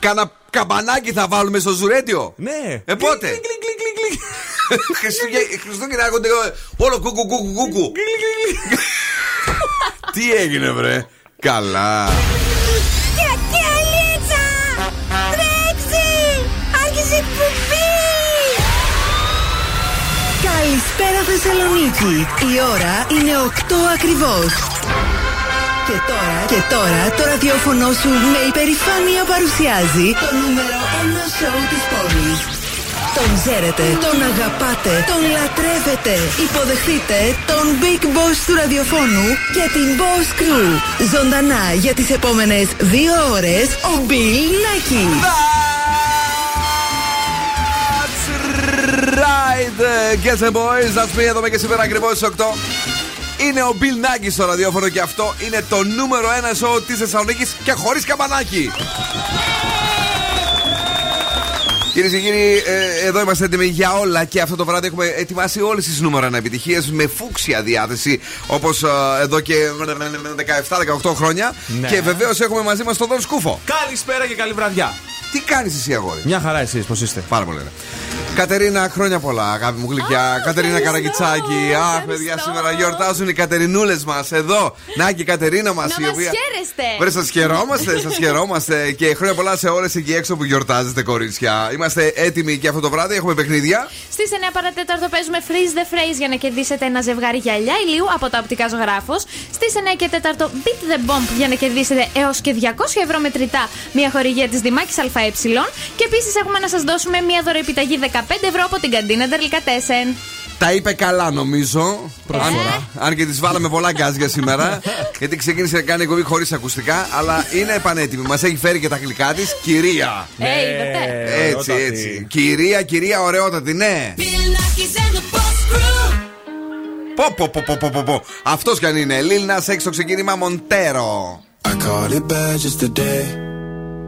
Κάνα καμπανάκι θα βάλουμε στο Zoo Radio. Ναι. Πότε. Χριστούγεννα έρχονται όλο κουκου. Τι έγινε βρε. Καλά. Κακελίτσα. Τρέξει. Άρχισε η εκπομπή. Καλησπέρα Θεσσαλονίκη. Η ώρα είναι 8 ακριβώς. Και τώρα το ραδιόφωνο σου με υπερηφάνεια παρουσιάζει το νούμερο 1 σοου της πόλης. Τον ξέρετε, τον αγαπάτε, τον λατρεύετε. Υποδεχτείτε τον Big Boss του ραδιοφώνου και την Boss Crew. Ζωντανά για τις επόμενες 2 ώρες ο Bill Nakis. That's right, girls and boys. That's me εδώ και σήμερα ακριβώς στις 8. Είναι ο Bill Nakis στο ραδιόφωνο και αυτό είναι το νούμερο 1 σοου της Θεσσαλονίκης και χωρίς καμπανάκι. Κυρίες και κύριοι, εδώ είμαστε έτοιμοι για όλα και αυτό το βράδυ έχουμε ετοιμάσει όλες τις νούμερο 1 επιτυχίες με φούξια διάθεση, όπως εδώ και 17-18 χρόνια. Ναι. Και βεβαίως έχουμε μαζί μας τον Don Scoufo. Καλησπέρα και καλή βραδιά. Τι κάνεις εσύ αγόρι? Μια χαρά, εσείς πώς είστε? Πάρα πολύ ωραία. Κατερίνα, χρόνια πολλά, αγάπη μου γλυκιά. Κατερίνα Καρακιτσάκη. Αχ, παιδιά, σήμερα γιορτάζουν οι Κατερινούλες μας εδώ. Να και η Κατερίνα μας. Να μας χαίρεστε. Βρε, σας χαιρόμαστε, σας χαιρόμαστε. Και χρόνια πολλά σε όλες εκεί έξω που γιορτάζετε, κορίτσια. Είμαστε έτοιμοι και αυτό το βράδυ έχουμε παιχνίδια. Στις 9 παρατέταρτο παίζουμε Freeze the Phrase για να κερδίσετε ένα ζευγάρι γυαλιά ηλίου από τα Οπτικά Ζωγράφος. Στις 9 και 4 Beat the Bomb για να κερδίσετε έως και 200€ μετρητά, μια χορηγία της Δημάκης ΑΕ. Και επίσης έχουμε να σας δώσουμε μια δωρεοεπιταγή 15€ από την καντίνα Τερλικά Τέσεν. Τα είπε καλά νομίζω. Αν και τις βάλαμε πολλά γκάζια σήμερα. Γιατί ξεκίνησε να κάνει εκπομπή χωρίς ακουστικά. Αλλά είναι επανέτοιμη. Μας έχει φέρει και τα γλυκά της. Κυρία. Έτσι. Κυρία, ωραιότατη, ναι. Πω. Αυτός κι αν είναι. Lil Nas X στο ξεκίνημα, Μοντέρο. I caught it bad just today.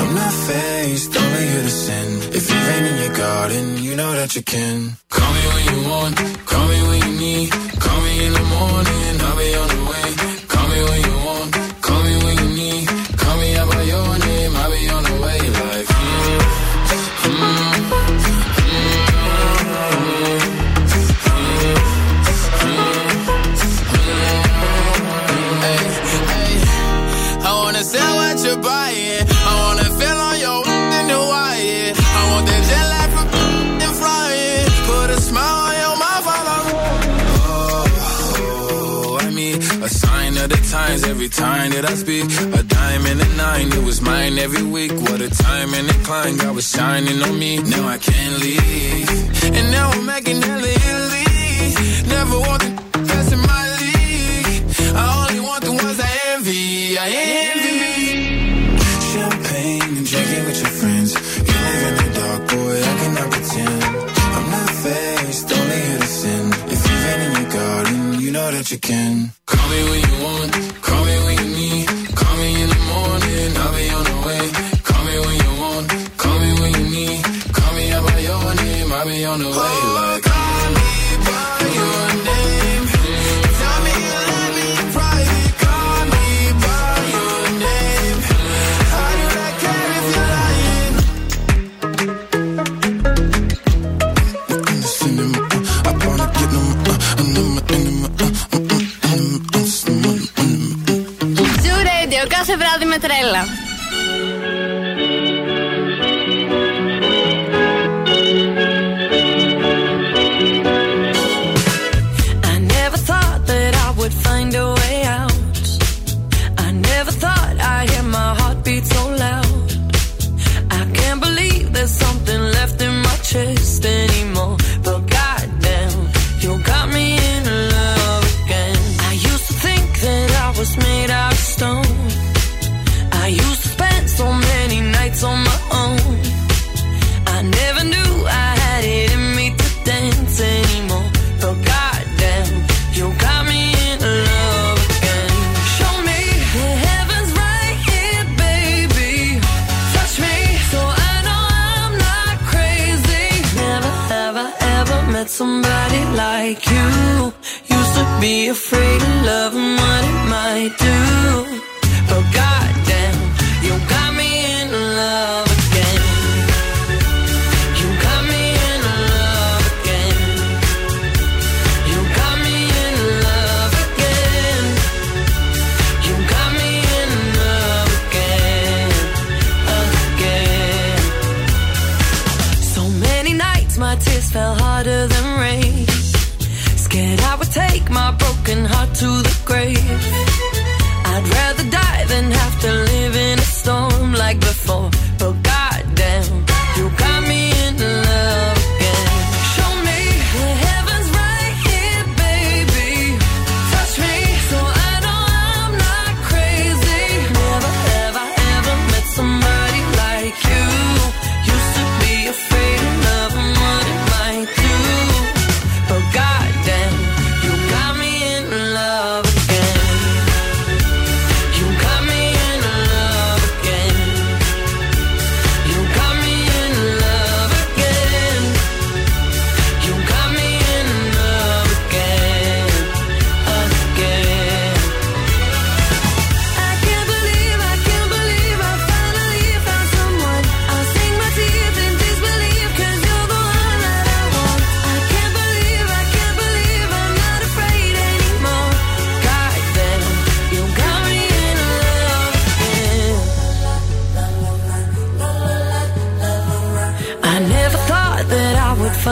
I'm not faced, only here to sin. If you ain't in your garden, you know that you can. Call me when you want, call me when you need. Call me in the morning, I'll be on the way. Call me when you want, call me when you need. Call me out by your name, I'll be on the way. Like, I wanna sell what you're buying. I wanna feel on your in the wire. I want that jet lag from and flying. Put a smile on your mouth while I'm I mean, a sign of the times every time that I speak. A dime and a nine, it was mine every week. What a time and a climb, God was shining on me. Now I can't leave, and now I'm making hella Italy. Never want the best in my league. I only want the ones I envy. I envy. Champagne and drinking with your friends. You live in the dark, boy, I cannot pretend. I'm not faced, only here to sin. If you've been in your garden, you know that you can. Call me when you want, call me when you need. Call me in the morning, I'll be on the way. Call me when you want, call me when you need. Call me out by your name, I'll be on the way. Like, call me by your name. Tell me you love me in private. Κάθε βράδυ με τρέλα. I never thought that I would find a way out. I never thought I'd hear my heartbeat so loud. I can't believe there's something left in my chest anymore. But goddamn, you got me in love again. I used to think that I was made out of stone. be afraid of love and what it might do. But goddamn, you got me in love again. You got me in love again. You got me in love again. You got me in love again, again. So many nights my tears fell harder than rain. Scared I would take my broken heart to the grave. I'd rather die than have to live in a storm like before. But goddamn, you got me in love again. Show me the heavens right here, baby. Touch me so I know I'm not crazy. Never have I ever met somebody like you. Used to be afraid of love and what it might do. But God.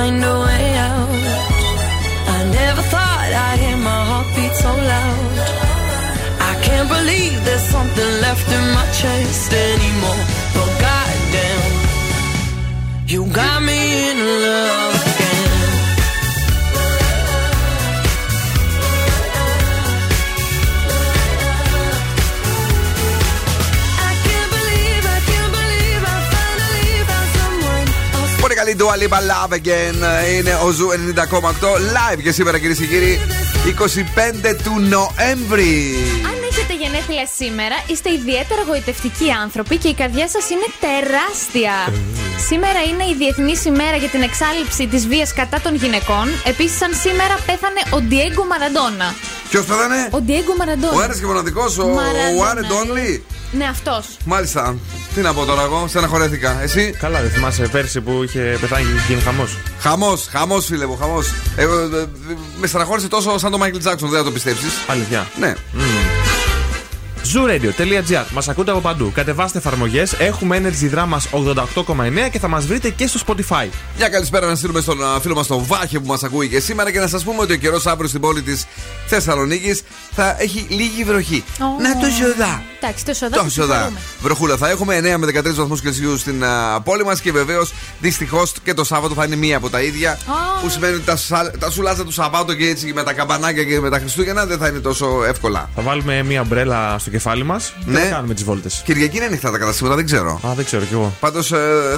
Find a way out. I never thought I'd hear my heartbeat so loud. I can't believe there's something left in my chest anymore. But goddamn, you got me in love again. Καλή Dua Lipa, Love Again. Είναι ο Ζου 90,8 live και σήμερα, κυρίες και κύριοι, 25 του Νοέμβρη. Αν έχετε γενέθλια σήμερα, είστε ιδιαίτερα γοητευτικοί άνθρωποι και η καρδιά σας είναι τεράστια. Σήμερα είναι η Διεθνής ημέρα για την εξάλληψη της βίας κατά των γυναικών. Επίσης, σαν σήμερα πέθανε ο Diego Maradona. Ποιος πέθανε? Ο Diego Maradona. Ο ένας και μοναδικός, ο one and only. Ναι, αυτός. Μάλιστα. Τι να πω τώρα εγώ, στεναχωρέθηκα. Εσύ. Καλά, δεν θυμάσαι πέρσι που είχε πεθάνει και γίνει χαμός. Χαμός, φίλε μου, χαμός. Με στεναχώρησε τόσο σαν τον Μάικλ Τζάκσον, δεν θα το πιστέψεις. Αλήθεια. Ναι. Zooradio.gr. Μας ακούτε από παντού. Κατεβάστε εφαρμογές. Έχουμε Energy Drama 88,9 και θα μας βρείτε και στο Spotify. Μια καλησπέρα να στείλουμε στον φίλο μας τον Βάχε που μας ακούει και σήμερα και να σας πούμε ότι ο καιρός αύριο στην πόλη της Θεσσαλονίκης θα έχει λίγη βροχή. Να το ζωδά. Εντάξει, το ζωδά. Βροχούλα θα έχουμε 9 με 13 βαθμούς Κελσίου στην πόλη μας και βεβαίως δυστυχώς και το Σάββατο θα είναι μία από τα ίδια. Που σημαίνει ότι τα σουλάζα του Σαββάτου και έτσι με τα καμπανάκια και με τα Χριστούγεννα δεν θα είναι τόσο εύκολα. Θα βάλουμε μία μπρέλα στο κεφάλι μας. Ναι. Δεν κάνουμε τις βόλτες. Κυριακή είναι ανοιχτά τα καταστήματα, δεν ξέρω. Α, δεν ξέρω κι εγώ. Πάντως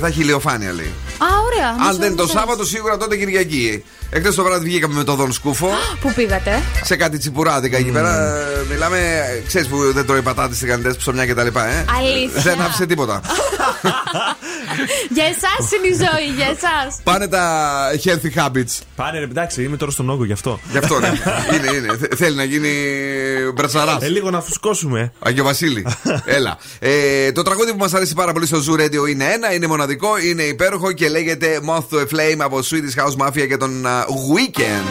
θα έχει ηλιοφάνεια, λέει. Α, ωραία. Αν δεν είναι το Σάββατο, σίγουρα τότε Κυριακή. Εχθές το βράδυ βγήκαμε με τον Δον Σκούφο. Πού πήγατε? Σε κάτι τσιπουράδικα εκεί πέρα. Μιλάμε, ξέρεις που δεν τρώει πατάτες, τηγανιτές, ψωμιά κτλ. Αλήθεια. Δεν άφησε τίποτα. Για εσάς είναι η ζωή, για εσάς. Πάνε τα healthy habits. Πάνε, εντάξει, είμαι τώρα στον όγκο γι' αυτό. Γι' αυτό, ναι. Είναι. Θέλει να γίνει μπρατσαράς. Λίγο να φουσκώσουμε. Αγιο Βασίλη, έλα. Το τραγούδι που μας αρέσει πάρα πολύ στο Zoo Radio είναι ένα, είναι μοναδικό, είναι υπέροχο και λέγεται Moth to a Flame από Swedish House Mafia και τον Weekend.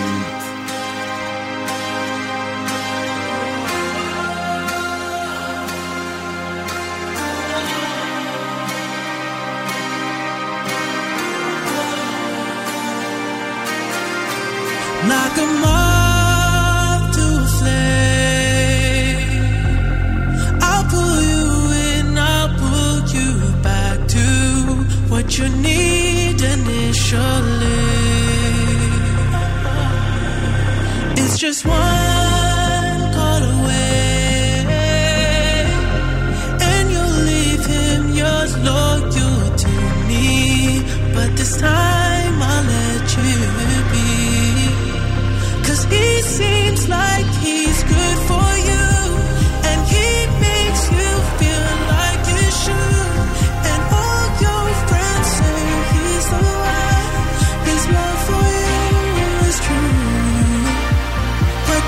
You need initially. It's just one call away, and you'll leave him your loyal to me. But this time I'll let you be, 'cause he seems like he's good for you, and he makes you feel like you should. His love for you is true, but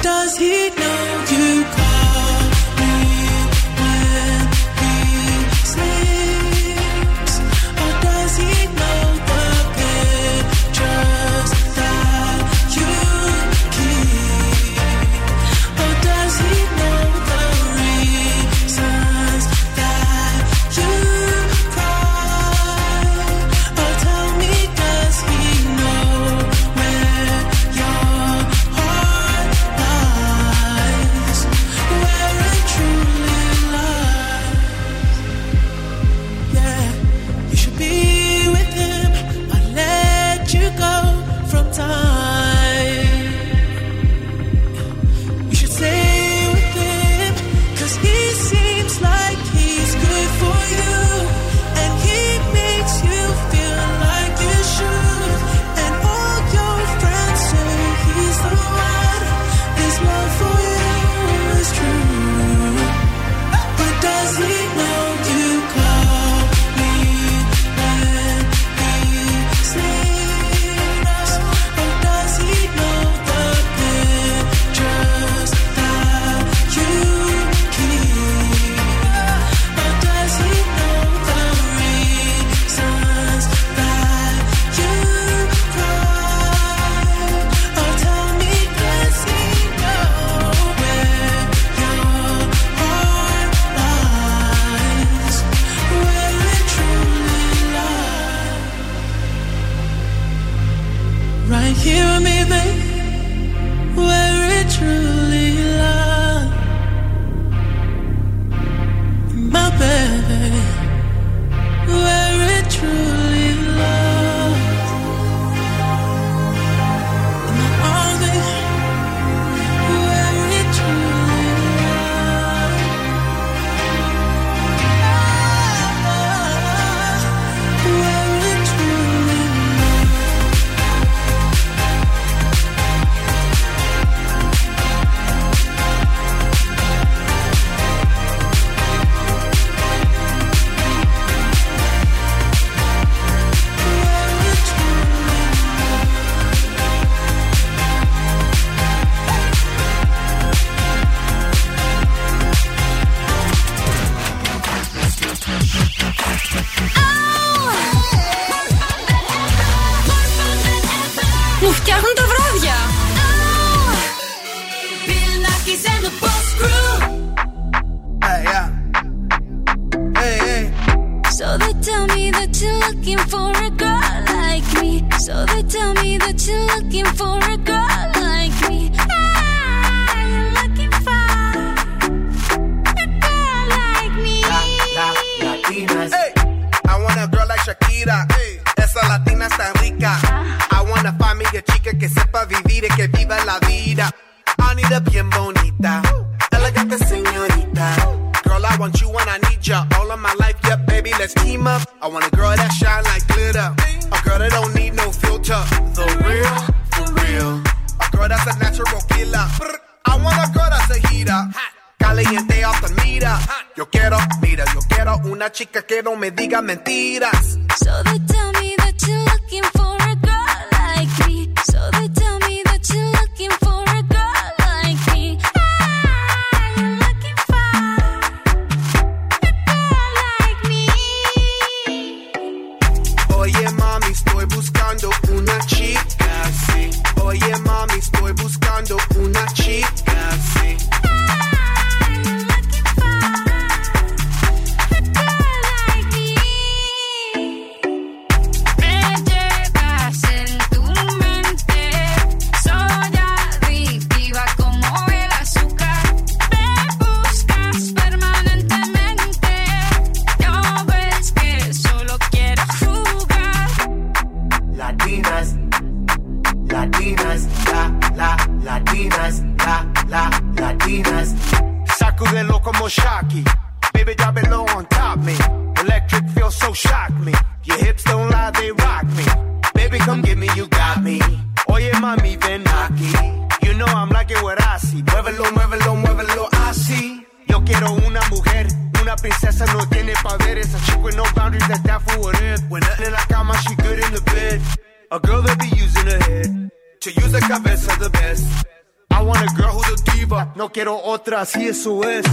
Así eso es.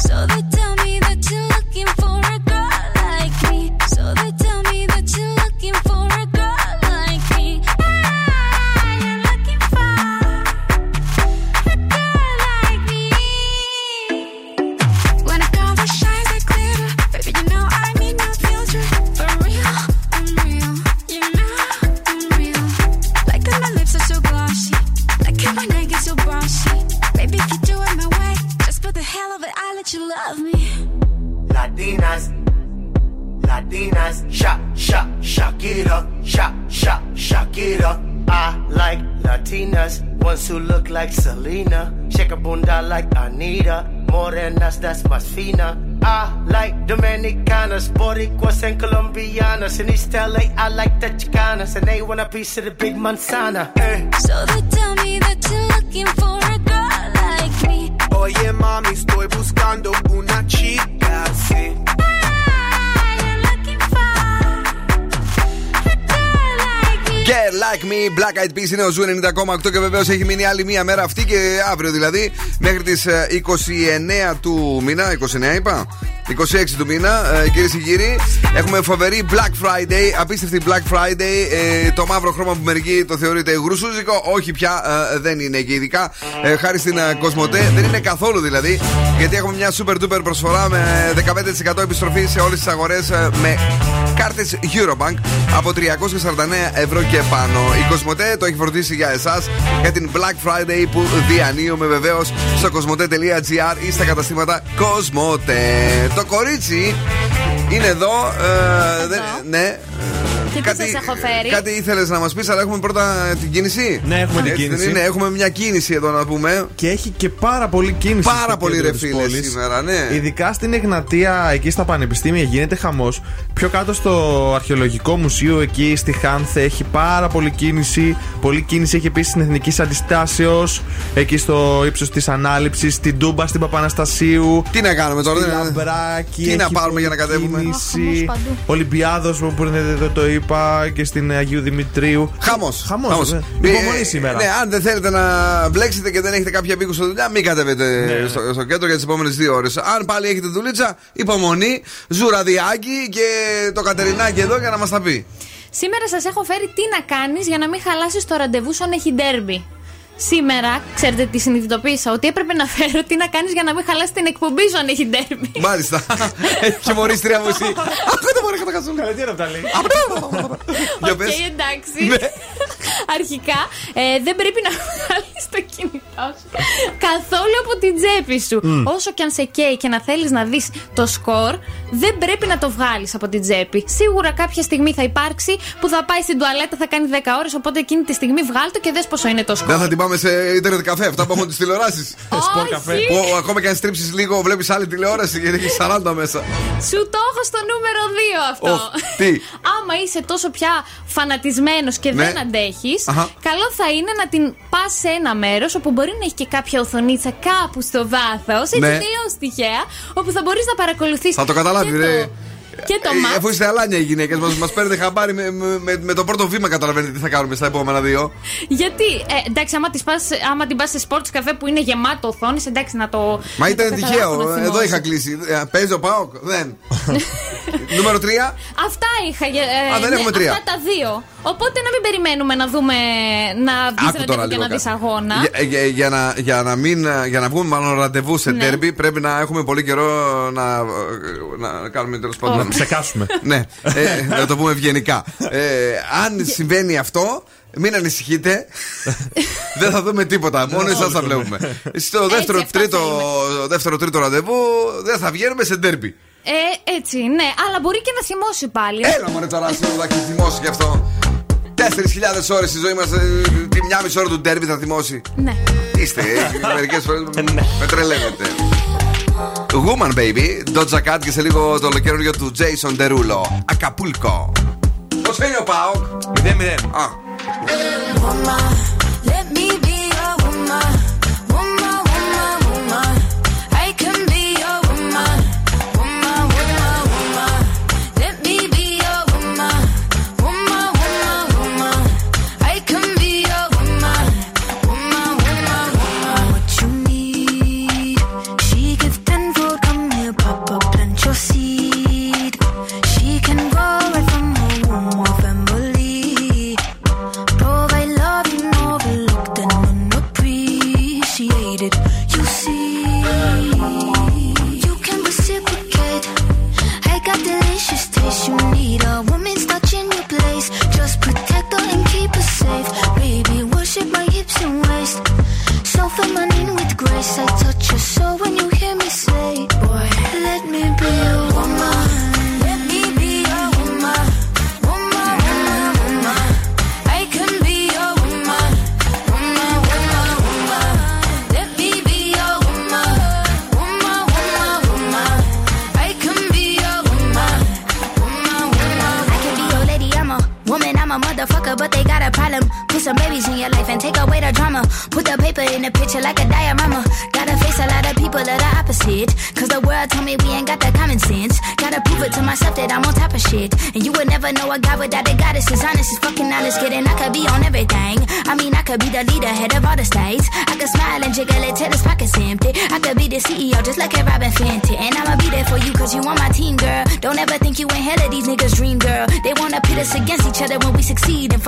So they tell me that you're looking for a girl like me. So they tell me that you're looking for a girl like me. Ah, you're looking for a girl like me. When I got the shines that glitter, baby, you know I need no filter. For real, I'm real. You know I'm real. Like that my lips are so glossy. Like how my neck is so bossy. Baby, if you do it my way, just for the hell of it, I'll let you love me. Latinas, Latinas, shock it up, shock it up. I like Latinas, ones who look like Selena, shake a bunda like Anita, morenas that's más fina. I like Dominicanas, Boricuas and Colombianas, in East LA I like the Chicanas, and they want a piece of the big manzana. So they tell me that you're looking for a girl. Oye mami, estoy buscando una chica. γραμμή. Black Eyed Peas είναι ο Ζου 90,8 και βεβαίως έχει μείνει άλλη μία μέρα αυτή και αύριο δηλαδή μέχρι τις 29 του μήνα. 29 είπα. 26 του μήνα, κυρίες και κύριοι. Έχουμε φοβερή Black Friday, απίστευτη Black Friday. Το μαύρο χρώμα που μερικοί το θεωρείτε γρουσούζικο, όχι πια, δεν είναι. Και ειδικά χάρη στην Cosmote, δεν είναι καθόλου δηλαδή. Γιατί έχουμε μια super duper προσφορά με 15% επιστροφή σε όλες τις αγορές με κάρτες Eurobank από 349 ευρώ και πάνω. Η Cosmote το έχει φροντίσει για εσάς για την Black Friday που διανύουμε βεβαίως στο cosmote.gr ή στα καταστήματα Cosmote. Το κορίτσι είναι εδώ. Ναι. Και κάτι, σας έχω φέρει. Κάτι ήθελες να μας πεις, αλλά έχουμε πρώτα την κίνηση. Ναι, έχουμε την κίνηση. Ναι, έχουμε μια κίνηση εδώ να πούμε. Και έχει και πάρα πολύ κίνηση. Πάρα πολύ ρε φίλε σήμερα, ναι. Ειδικά στην Εγνατία, εκεί στα πανεπιστήμια γίνεται χαμός. Πιο κάτω στο Αρχαιολογικό Μουσείο, εκεί στη Χάνθε, έχει πάρα πολύ κίνηση. Πολύ κίνηση έχει επίσης στην Εθνικής Αντιστάσεως, εκεί στο ύψος της Ανάληψης, στην Τούμπα, στην Παπαναστασίου. Τι να κάνουμε τώρα, Λαμπράκι, τι να πάρουμε για να κατέβουμε. Ολυμπιάδος που είναι το και στην Αγίου Δημητρίου. Χαμός. Υπομονή σήμερα. Ναι, αν δεν θέλετε να μπλέξετε και δεν έχετε κάποια επίκουσα στο δουλειά, μην κατεβείτε στο κέντρο για τις επόμενες 2 ώρες. Αν πάλι έχετε δουλίτσα, υπομονή. Ζουραδιάκι και το Κατερινάκι εδώ για να μας τα πει. Σήμερα σας έχω φέρει τι να κάνεις για να μην χαλάσεις το ραντεβού σου αν έχει ντέρμπι. Σήμερα, ξέρετε τι συνειδητοποίησα, ότι έπρεπε να φέρω τι να κάνεις για να μην χαλάσει την εκπομπή σου αν έχει ντέρμπι. Μάλιστα. Έχει και μωρή τρία μουσή. Ακούτε μωρή κατακαζούν. Καλετήρα τα λέει. Οκ, εντάξει. Αρχικά, δεν πρέπει να βγάλεις το κινητό σου καθόλου από την τσέπη σου. Όσο και αν σε καίει και να θέλεις να δεις το σκορ, δεν πρέπει να το βγάλεις από την τσέπη. Σίγουρα κάποια στιγμή θα υπάρξει που θα πάει στην τουαλέτα, θα κάνει 10 ώρες. Οπότε εκείνη τη στιγμή βγάλ' το και δες πόσο είναι το σκορ. Δεν θα την πάμε σε ίντερνετ καφέ, αυτά που έχουμε τις τηλεοράσεις. Σπορ καφέ. Ακόμα και αν στρίψεις λίγο, βλέπεις άλλη τηλεόραση γιατί έχει 40 μέσα. Σου το έχω στο νούμερο 2 αυτό. Τι. Άμα είσαι τόσο πια φανατισμένος και δεν αντέχει. Καλό θα είναι να την πας σε ένα μέρος όπου μπορεί να έχει και κάποια οθονίτσα κάπου στο βάθος, έτσι τελείως τυχαία, όπου θα μπορείς να παρακολουθείς. Θα το καταλάβει, ρε. Αφού είστε αλάνια οι γυναίκες μας παίρνετε χαμπάρι με το πρώτο βήμα, καταλαβαίνετε τι θα κάνουμε στα επόμενα 2. Γιατί, εντάξει, άμα την πας σε sports καφέ που είναι γεμάτο οθόνες, εντάξει να το. Μα ήταν τυχαίο, εδώ είχα κλείσει. Παίζω, πάω, δεν. Νούμερο 3. Αυτά είχα. Δεν έχουμε 3. Αυτά τα 2. Οπότε να μην περιμένουμε να δούμε. Να βγεις ραντεβού και να δεις αγώνα. Για να βγούμε μάλλον ραντεβού σε ντέρμπι, πρέπει να έχουμε πολύ καιρό να κάνουμε τέλος πάντων. Να ψεκάσουμε. Ναι, να το πούμε ευγενικά. Αν συμβαίνει αυτό, μην ανησυχείτε. Δεν θα δούμε τίποτα. Μόνο εσάς θα βλέπουμε. Στο δεύτερο-τρίτο ραντεβού δεν θα βγαίνουμε σε ντέρμπι. Έτσι, ναι, αλλά μπορεί και να θυμώσει πάλι. Έλα, μωρέ τσαράσι, να θυμώσει κι αυτό. 4.000 ώρες στη ζωή μας, τη μια μισή ώρα του ντέρμπι θα θυμώσει. Ναι. Είστε, μερικές φορές με τρελαίνετε. Woman Baby, Doja Cat και σε λίγο το ολοκαίριο του Jason Derulo. Ακαπούλκο. Πώς είναι ο ΠΑΟΚ? 0-0. Cause the world told me we ain't got the common sense. Gotta prove prove it to myself that I'm on top of shit. And you would never know a guy without a goddess is honest, is fucking honest, kidding. I could be on everything. I mean, I could be the leader, head of all the states. I could smile and jiggle it till his pockets empty. I could be the CEO, just like a Robin Fenty. And I'ma be there for you, cause you on my team, girl. Don't ever think you ain't hell of these niggas' dream, girl. They wanna pit us against each other when we succeed, and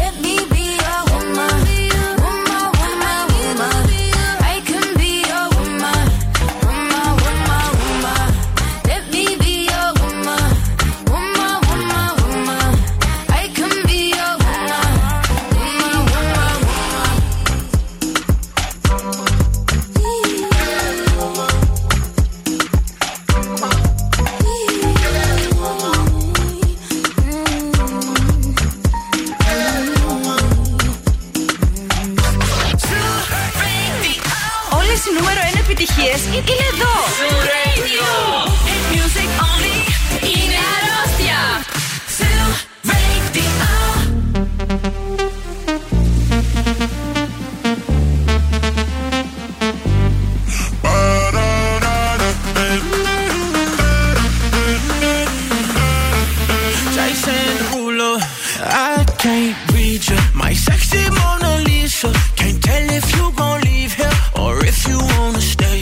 let me be a woman. Woman, woman, woman. I can be a woman. Woman, woman, woman. Let me be a woman. Woman, woman, woman. I can be a woman. Woman, woman, woman. Όλες οι νούμερο 1 επιτυχίες είναι εδώ. Zoo Radio. Hit music only. Είναι αρρώστια. Zoo Radio. Jason Derulo, I can't read you. My sexy Mona Lisa, can't tell if you gon' leave here or if you wanna stay.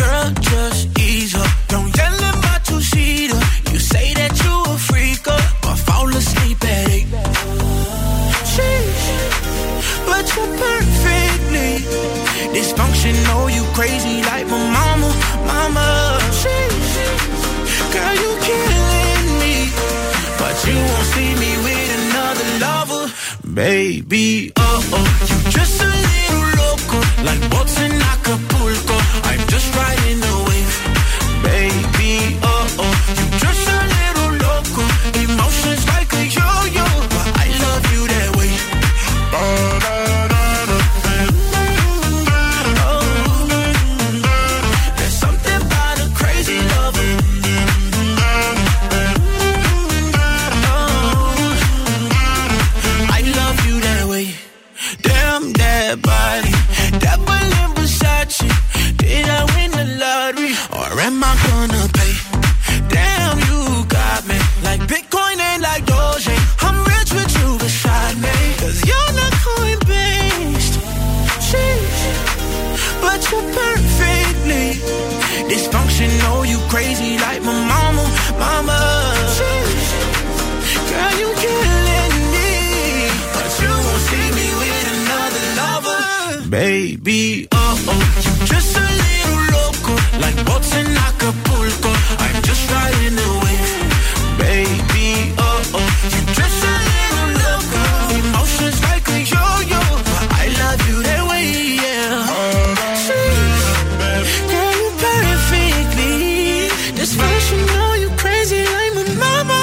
Girl, just ease up. Don't yell at my two-seater. You say that you a freak up, but fall asleep at 8. Sheesh, but you're perfectly dysfunctional. You crazy like my mama, mama. Sheesh, girl, you killing me, but you won't see me with another lover, baby. Oh, oh, you just a little loco, like boats in Acapulco. I'm just riding the wave, baby. Oh, oh, you just a little loco, emotions like a yo-yo, but I love you that way. Oh, there's something about a crazy lover. Body, that Berlin Versace. Did I win the lottery, or am I gonna pay? Damn, you got me like Bitcoin and like Doge. I'm rich with you beside me, 'cause you're not coin based. Sheesh, but you're perfectly dysfunctional. You crazy like my mama, mama. Sheesh, girl, you killing me, but you won't see me with another lover, baby. Oh, oh, you're just a little loco, like boats in Acapulco. I'm just riding the wave, baby. Oh, oh, you're just a little loco, emotions like a yo-yo, but I love you that way, yeah. Sheesh, girl, you perfectly dysfunctional. You crazy like my mama.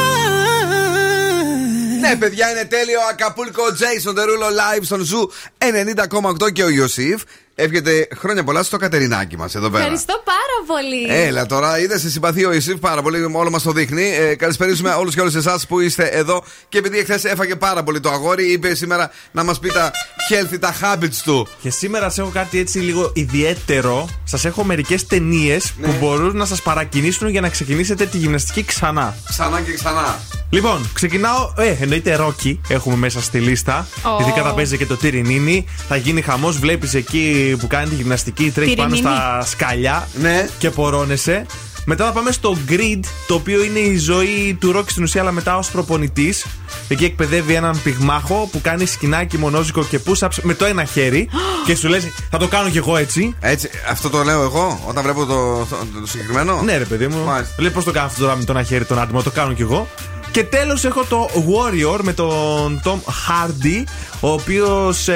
Ναι, παιδιά, είναι τέλειο. Ακαπούλκο, Jason Derulo, live στον Ζου 90,8 και ο Ιωσήφ. Εύχεται χρόνια πολλά στο Κατερινάκι μας εδώ πέρα. Ευχαριστώ πάρα πολύ. Έλα τώρα, είδε, σε συμπαθεί ο Ιωσήφ πάρα πολύ, όλο μας το δείχνει. Καλησπέρισουμε όλους και όλες εσάς που είστε εδώ. Και επειδή εχθές έφαγε πάρα πολύ το αγόρι, είπε σήμερα να μας πει τα healthy, τα habits του. Και σήμερα σας έχω κάτι έτσι λίγο ιδιαίτερο. Σας έχω μερικές ταινίες, ναι, που μπορούν να σας παρακινήσουν για να ξεκινήσετε τη γυμναστική ξανά. Ξανά και ξανά. Λοιπόν, ξεκινάω. Εννοείται Ρόκι έχουμε μέσα στη λίστα. Oh. Ειδικά θα παίζει και το Τιρινίνι. Θα γίνει χαμός, βλέπεις εκεί που κάνει τη γυμναστική, τρέχει πάνω στα σκαλιά, ναι, και πορώνεσαι. Μετά θα πάμε στο Grid, το οποίο είναι η ζωή του Ρόκι στην ουσία, αλλά μετά ως προπονητής. Εκεί εκπαιδεύει έναν πυγμάχο που κάνει σκινάκι, μονόζικο και push-ups με το ένα χέρι. Και σου λέει, θα το κάνω κι εγώ έτσι. Έτσι, αυτό το λέω εγώ όταν βλέπω το συγκεκριμένο. Ναι, ρε παιδί μου. Μάλιστα. Λέει, πώς το κάνω αυτό τώρα με το ένα χέρι, τον άτομο, το κάνω κι εγώ. Και τέλος έχω το Warrior με τον Tom Hardy, ο οποίος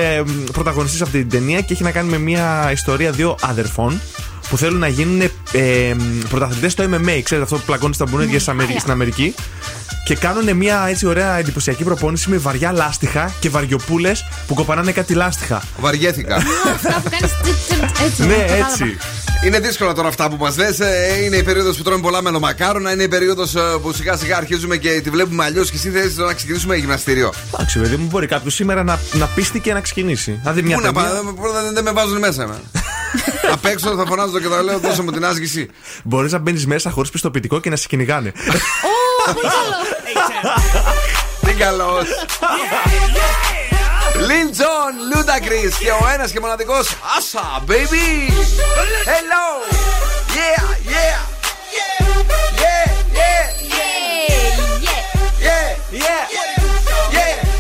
πρωταγωνιστής από την ταινία, και έχει να κάνει με μια ιστορία δύο αδερφών που θέλουν να γίνουν πρωταθλητές στο MMA. Ξέρετε αυτό που πλακώνει στα μπουνίδια στην Αμερική. Και κάνουν μια έτσι ωραία εντυπωσιακή προπόνηση με βαριά λάστιχα και βαριοπούλες που κοπανάνε κάτι λάστιχα. Βαριέθηκα. Αυτά που κάνεις έτσι. Ναι, έτσι. Είναι δύσκολα τώρα αυτά που μας λες. Είναι η περίοδος που τρώμε πολλά μελομακάρονα. Είναι η περίοδος που σιγά σιγά αρχίζουμε και τη βλέπουμε αλλιώς. Και εσύ θες να ξεκινήσουμε γυμναστήριο. Εντάξει, παιδί μου, μπορεί κάποιος σήμερα να πίστηκε και να ξεκινήσει. Να δει μια δεν με βάζουν μέσα. Απ' έξω θα φωνάζω και θα λέω δώσε μου την άσκηση. Μπορείς να μπαίνεις μέσα χωρίς πιστοποιητικό και να σε κυνηγάνε. Τι καλός Lil Jon, Ludacris και ο ένας και μοναδικός Asha, baby. Hello. Yeah, yeah. Yeah, yeah. Yeah, yeah.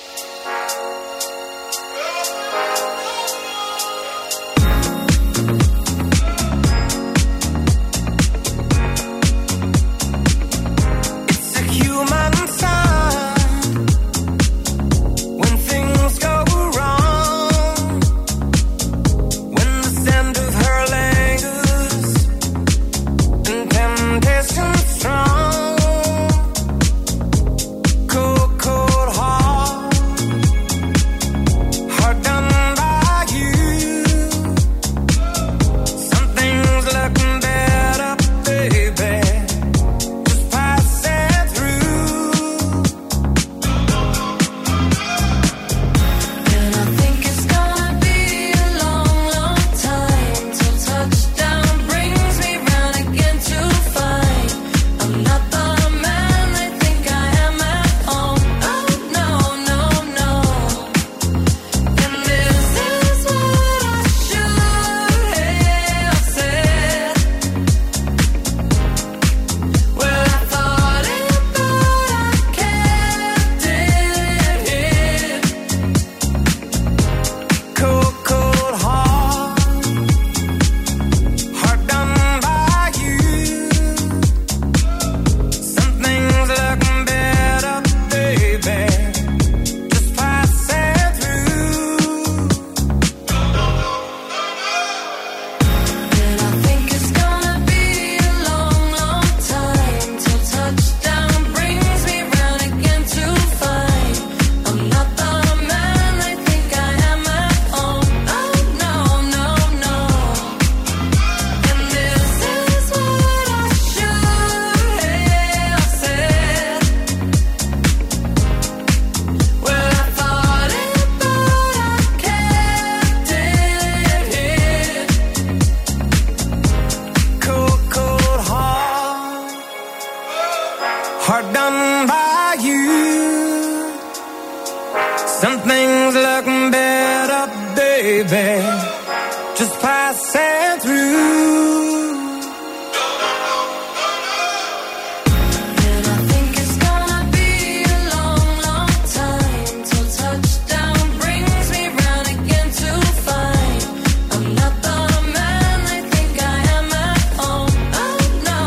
It's a human sign when things go wrong, when the scent of her lingers and temptation strong, cold, cold heart, heart done by you. Something's looking better, baby. Pass it through, and I think it's gonna be a long, long time till touchdown brings me round again to find I'm not the man I think I am at all. Oh no,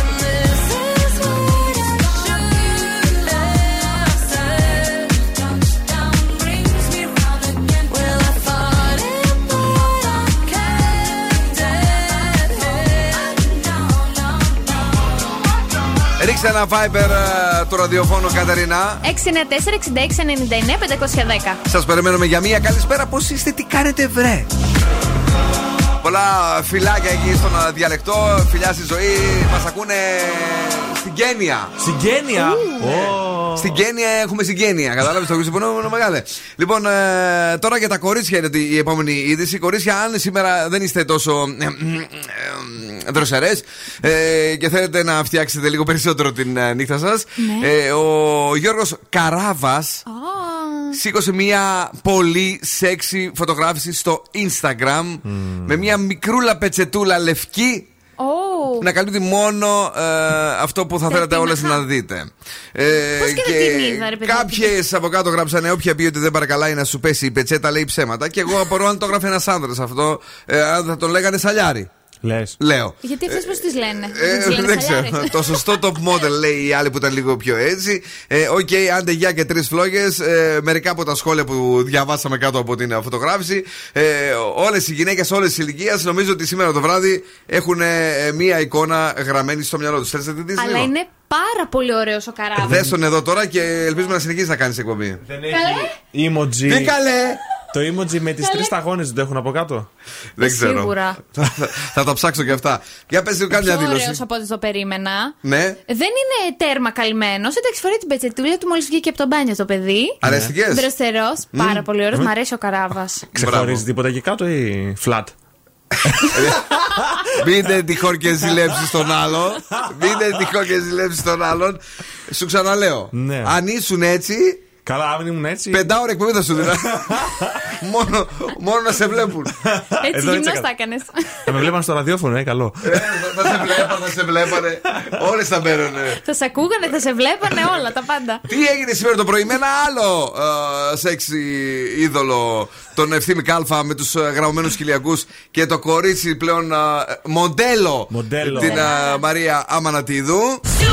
and this is what I should have said. Well, I thought it, but I kept it in. Cold, cold heart, heart done by you. Something's looking better, baby. Just pass it through. And I think it's gonna be a long, long time till touchdown brings me round again to find I'm not the man I think I am at all. Oh no, and this is what I should have said. Well, I thought it, but I kept it in. Cold, cold heart, heart done by you. Something's looking better, baby. Just pass it through. And I think it's gonna be a long, long time till touchdown brings me round again to find I'm not the man I think I am at all. Oh no, and this is what I should have said. Touchdown brings me round again. Well, I thought it, but I kept it in. Ρίξτε ένα Viber του ραδιοφώνου, Καταρίνα. 694-6699-510. Σας περιμένουμε για μία καλησπέρα. Πώς είστε, τι κάνετε, βρε. Πολλά φιλάκια εκεί στον διαλεκτό. Φιλιά στη ζωή. Μας ακούνε στην Κένια. Στην Κένια. Στην Κένια έχουμε συγγένεια. Κατάλαβε το κουμπί, μεγάλε. Λοιπόν, τώρα για τα κορίτσια είναι η επόμενη είδηση. Κορίτσια, αν σήμερα δεν είστε τόσο δροσερές και θέλετε να φτιάξετε λίγο περισσότερο την νύχτα σας, ο Γιώργος Καράβας σήκωσε μια πολύ σεξι φωτογράφηση στο Instagram με μια μικρούλα πετσετούλα λευκή. Να καλύπτει μόνο αυτό που θα θέλατε όλες να δείτε. Πώς και δεν την είδα, ρε παιδί. Κάποιες από κάτω γράψανε: όποια πει ότι δεν παρακαλάει να σου πέσει η πετσέτα, λέει ψέματα. Και εγώ απορώ αν το γράφει ένας άνδρας αυτό, αν θα τον λέγανε σαλιάρι. Λες. Λέω. Γιατί αυτές πώς τις λένε. Δεν ξέρω. Το σωστό top model λέει η άλλη που ήταν λίγο πιο έτσι. Οκ, άντε γεια και τρεις φλόγες. Μερικά από τα σχόλια που διαβάσαμε κάτω από την φωτογράφηση. Όλες οι γυναίκες, όλες τις ηλικίες, νομίζω ότι σήμερα το βράδυ έχουν μία εικόνα γραμμένη στο μυαλό τους. Αλλά είναι πάρα πολύ ωραίος ο Καράβας. Δες τον εδώ τώρα και ελπίζουμε να συνεχίσει να κάνεις εκπομπή. Δεν έχει emoji. Τι καλέ! Το emoji με τις τρεις σταγόνες δεν το έχουν από κάτω. Δεν ξέρω. Σίγουρα. Θα τα ψάξω και αυτά. Για πες μου κάποια δήλωση. Είναι ωραίος από ό,τι το περίμενα. Ναι. Δεν είναι τέρμα καλυμμένος. Εντάξει, φοράει την πετσετούλια του, μόλις βγήκε από το μπάνιο το παιδί. Αρέστηκες. Δροσερός. Πάρα πολύ ωραίος. Μ' αρέσει ο Καράβας. Ξεχωρίζει τίποτα εκεί κάτω ή flat. Μείνε τυχόν και ζηλέψει τον άλλον. Μείνε τυχόν και ζηλέψει τον άλλον. Σου ξαναλέω. Αν ήσουν έτσι. Καλά, αν ήμουν έτσι. 5 ώρες εκπομπή θα σου δίνω. Μόνο να σε βλέπουν. Έτσι γυμνός θα έκανες. Θα με βλέπανε στο ραδιόφωνο, καλό. Θα σε βλέπανε. Όλες θα μπαίνανε. Θα σε ακούγανε, θα σε βλέπανε, όλα τα πάντα. Τι έγινε σήμερα το πρωί με ένα άλλο σεξι είδωλο, τον Ευθύμη Κάλφα με τους γραμμένους κοιλιακούς και το κορίτσι πλέον μοντέλο, την Μαρία Αμανατίδου. Ζου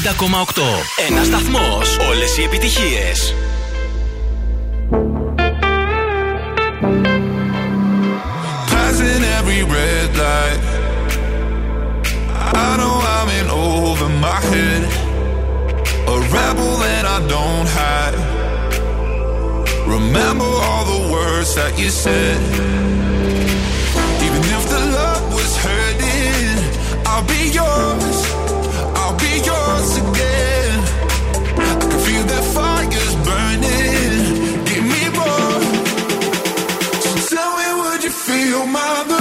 90,8. Ένας σταθμός, όλες οι επιτυχίες. Passing every red light. I know I'm in over my head. A rebel that I don't hide. Remember all the words that you said. Even if the love was hurting, I'll be yours. I'll be yours again. I can feel that fire's burning. Give me more. So tell me, would you feel my love?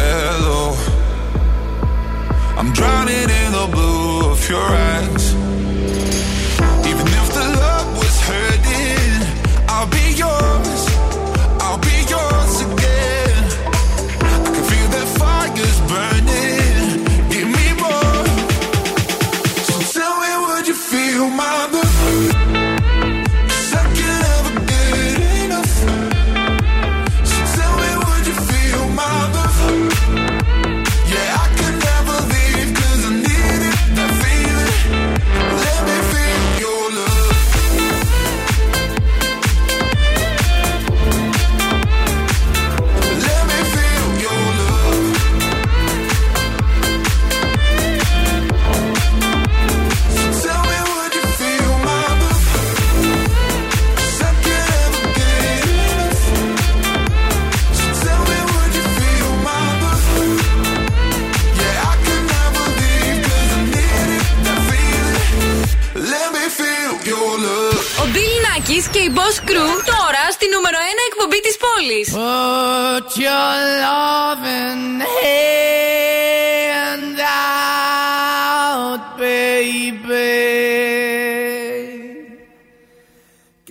Hello, I'm drowning in the blue of your eyes. Even if the love was hurting, I'll be yours. I'll be yours again. I can feel that fire's burning. Give me more. So tell me, would you feel my love? Yeah, I can never leave, 'cause I needed that feeling. Boss Crew τώρα στη νούμερο 1 εκπομπή της πόλης. Put your love in hand out, baby,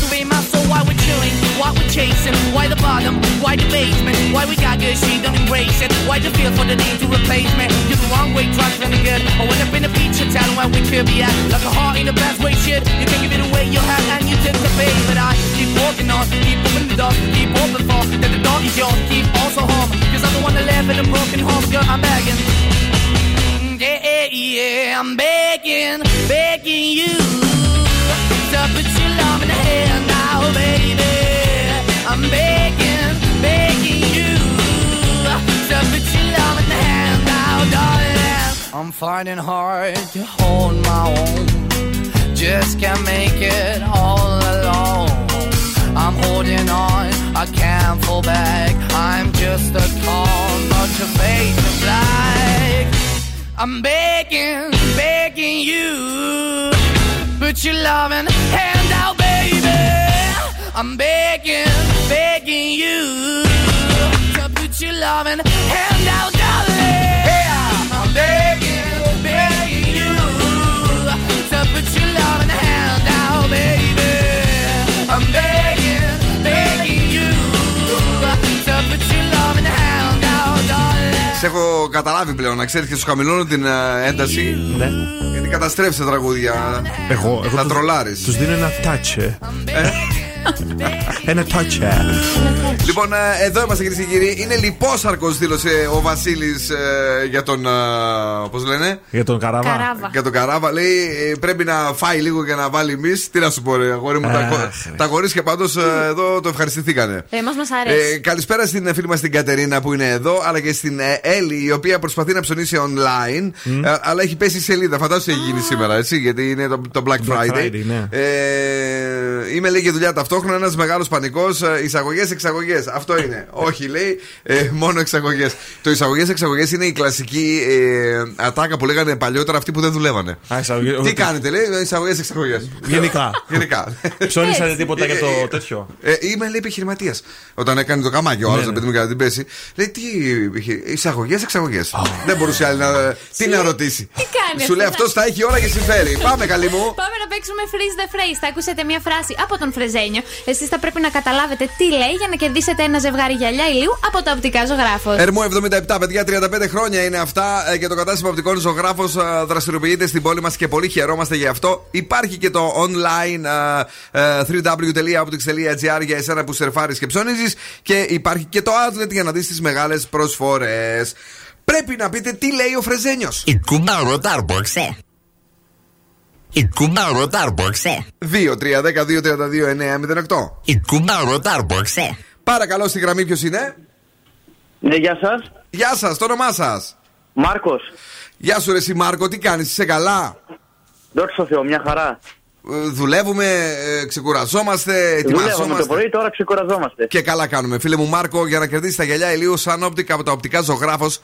to be my soul. Why we're chewing, why we're chasing, why the bottom, why the basement, why we got good, she don't embrace it, why the feel for the need to replace me, you're the wrong way, trying to be good, I went up in the feature town where we could be at, like a heart in the best way, shit, you can give it away, you have and you take the bait, but I keep walking on, keep moving the dog, keep open for, that the dog is yours, keep also home, 'cause I'm the one that live in a broken home, girl, I'm begging. Yeah, yeah, yeah, I'm begging, begging you to put your love in the hand now, baby. I'm begging, begging you to put your love in the hand now, darling. I'm finding hard to hold my own, just can't make it all alone. I'm holding on, I can't fall back, I'm just a call, not your face of black. I'm begging, begging you, put your loving hand out, baby. I'm begging, begging you, to put your loving hand out, darling. Yeah, I'm begging, begging you, to put your loving hand out, baby. I'm begging, begging you, to put your loving hand out, darling. Σε έχω καταλάβει πλέον, να ξέρεις, και σου χαμηλώνω την ένταση. Ναι. Γιατί καταστρέφεις τα τραγούδια. Εγώ τα τρολάρεις. Τους δίνω ένα τάτσε. Ένα τάτσε. Λοιπόν, εδώ είμαστε, κυρίες και κύριοι. Είναι λιπόσαρκος, δήλωσε ο Βασίλης για τον. Πώς λένε? Για τον Καράβα. Για τον Καράβα. Λέει πρέπει να φάει λίγο για να βάλει μυς. Τι να σου πω, ρε αγόρι μου. Τα κορίτσια πάντως εδώ το ευχαριστηθήκανε. Εμάς μας αρέσει. Καλησπέρα στην φίλη μας την Κατερίνα που είναι εδώ, αλλά και στην Έλλη, η οποία προσπαθεί να ψωνίσει online, αλλά έχει πέσει η σελίδα. Φαντάζομαι τι έχει γίνει σήμερα, έτσι, γιατί είναι το Black Friday. Ναι. Είμαι, λέει, και δουλειά ταυτόχρονα. Ένας μεγάλος πανικός. Εισαγωγές, εξαγωγές. Αυτό είναι. Όχι, λέει, μόνο εξαγωγές. Το εισαγωγές, εξαγωγές είναι η κλασική ατάκα που λέγανε παλιότερα αυτοί που δεν δουλεύανε. Τι κάνετε, λέει, εισαγωγές, εξαγωγές. Γενικά. Ψώνησατε τίποτα για το τέτοιο? Είμαι, λέει, επιχειρηματίας. Όταν έκανε το καμάκι ο άλλος, επειδή μου έκανε την πέση, λέει, τι εισαγωγές. Δεν μπορούσε άλλη να. Τι να ρωτήσει. Τι κάνει. Σου λέει αυτός τα έχει όλα και συμφέρει. Πάμε, καλή μου. Πάμε να παίξουμε freeze the phrase. Θα ακούσετε μια φράση από τον Φρεζένιο. Εσείς θα πρέπει να καταλάβετε τι λέει για να κερδίσετε ένα ζευγάρι γυαλιά ηλίου από τα Οπτικά Ζωγράφος. Ερμό 77, παιδιά, 35 χρόνια είναι αυτά. Και το κατάστημα Οπτικών Ζωγράφος δραστηριοποιείται στην πόλη μας και πολύ χαιρόμαστε γι' αυτό. Υπάρχει και το online www.optics.gr για εσένα που σερφάρεις και ψώνιζεις. Και υπάρχει και το outlet για να δεις τις μεγάλες προσφορές. Πρέπει να πείτε τι λέει ο Φρεζένιος. 2-3-10-2-32-9-08. Παρακαλώ, στη γραμμή ποιος είναι? Ναι, γεια σας. Γεια σας, το όνομά σας? Μάρκος. Γεια σου ρε εσύ Μάρκο, τι κάνεις, είσαι καλά? Δόξα τω Θεώ, μια χαρά. Δουλεύουμε, ξεκουραζόμαστε, ετοιμαζόμαστε. Δουλεύουμε το πρωί, τώρα ξεκουραζόμαστε. Και καλά κάνουμε. Φίλε μου Μάρκο, για να κερδίσεις τα γυαλιά ηλίου σαν όπτικα από τα οπτικά Ζωγράφος,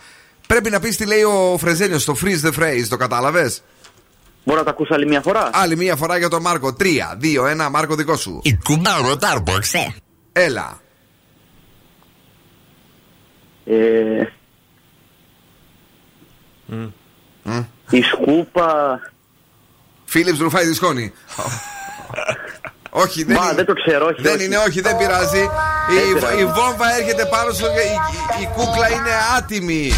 πρέπει να πεις τι λέει ο Φρεζένιος, το freeze the phrase, το κατάλαβες? Μπορώ να τα ακούσω άλλη μια φορά? Άλλη μια φορά για τον Μάρκο. 3, 2, 1, Μάρκο δικό σου. Έλα. Η σκούπα. Φίλιπς ρουφάει τη σκόνη. Όχι, δεν το ξέρω. Δεν είναι, όχι, δεν πειράζει. Η βόμβα έρχεται πάνω σου. Η κούκλα είναι άτιμη.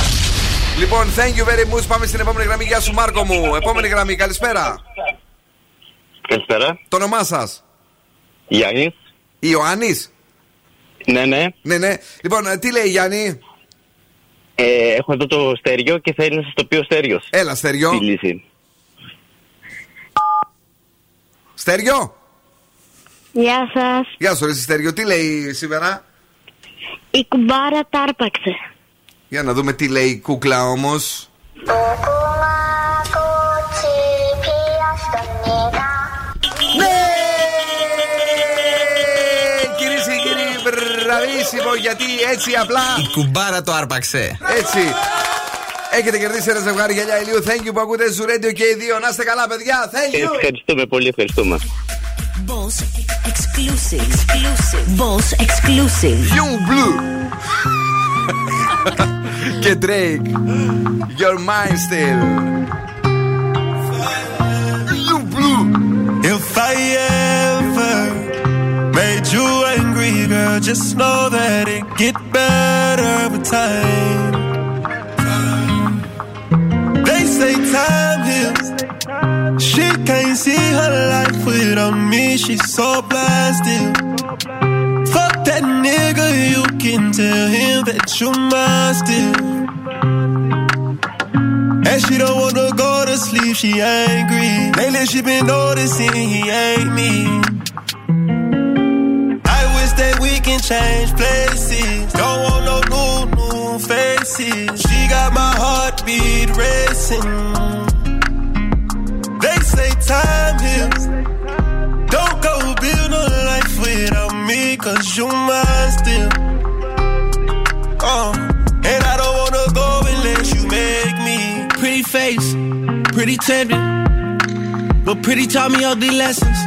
Λοιπόν, thank you very much. Πάμε στην επόμενη γραμμή. Γεια σου, Μάρκο μου. Επόμενη γραμμή, καλησπέρα. Καλησπέρα. Το όνομά σας? Γιάννης. Ιωάννης. Ναι. Λοιπόν, τι λέει Γιάννη? Έχω εδώ το στέριο και θέλει να σας το πει ο Στέριος. Έλα, Στέριο. Τη λύση. Στέριο. Γεια σας. Γεια σου, ρε Στέριο. Τι λέει σήμερα? Η κουμπάρα τάρπαξε. Για να δούμε τι λέει η κούκλα όμως. Γιατί έτσι απλά η κουμπάρα το άρπαξε. Έτσι. Έχετε κερδίσει ένα ζευγάρι γυαλιά ηλίου. Thank you που ακούτε Zoo Radio και οι δύο. Να είστε καλά, παιδιά. Thank you. Ευχαριστούμε πολύ, ευχαριστούμε. Boss exclusive. Boss exclusive. Young Blue. Και Drake. Your mind still. Young Blue. If I ever made you angry, girl, just know that it get better with time. They say time heals. She can't see her life without me, she's so blasted. Fuck that nigga, you can tell him that you mine still. And she don't wanna go to sleep, she angry. Lately she been noticing he ain't me. That we can change places. Don't want no new faces. She got my heartbeat racing. They say time heals. Don't go build a life without me, cause you mine still. And I don't wanna go unless you make me. Pretty face, pretty tempting, but pretty taught me ugly lessons.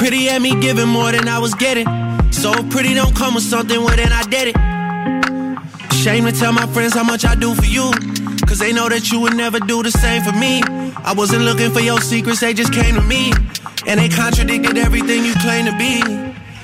Pretty had me giving more than I was getting. So pretty don't come with something, well then I did it. Shame to tell my friends how much I do for you, cause they know that you would never do the same for me. I wasn't looking for your secrets, they just came to me. And they contradicted everything you claim to be.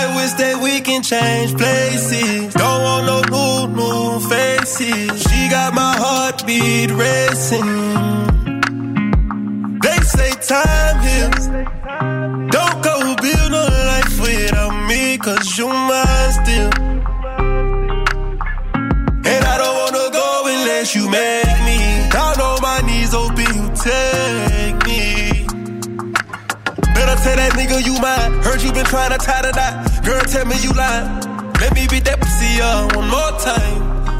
I wish that we can change places. Don't want no new faces. She got my heartbeat racing. They say time heals. Don't go build no life without me, cause you mine still. And I don't wanna go unless you make me. Down on my knees, hoping you take me. Better tell that nigga you mine. Heard you been trying to tie the knot. Girl, tell me you lying. Let me beat that pussy up one more time.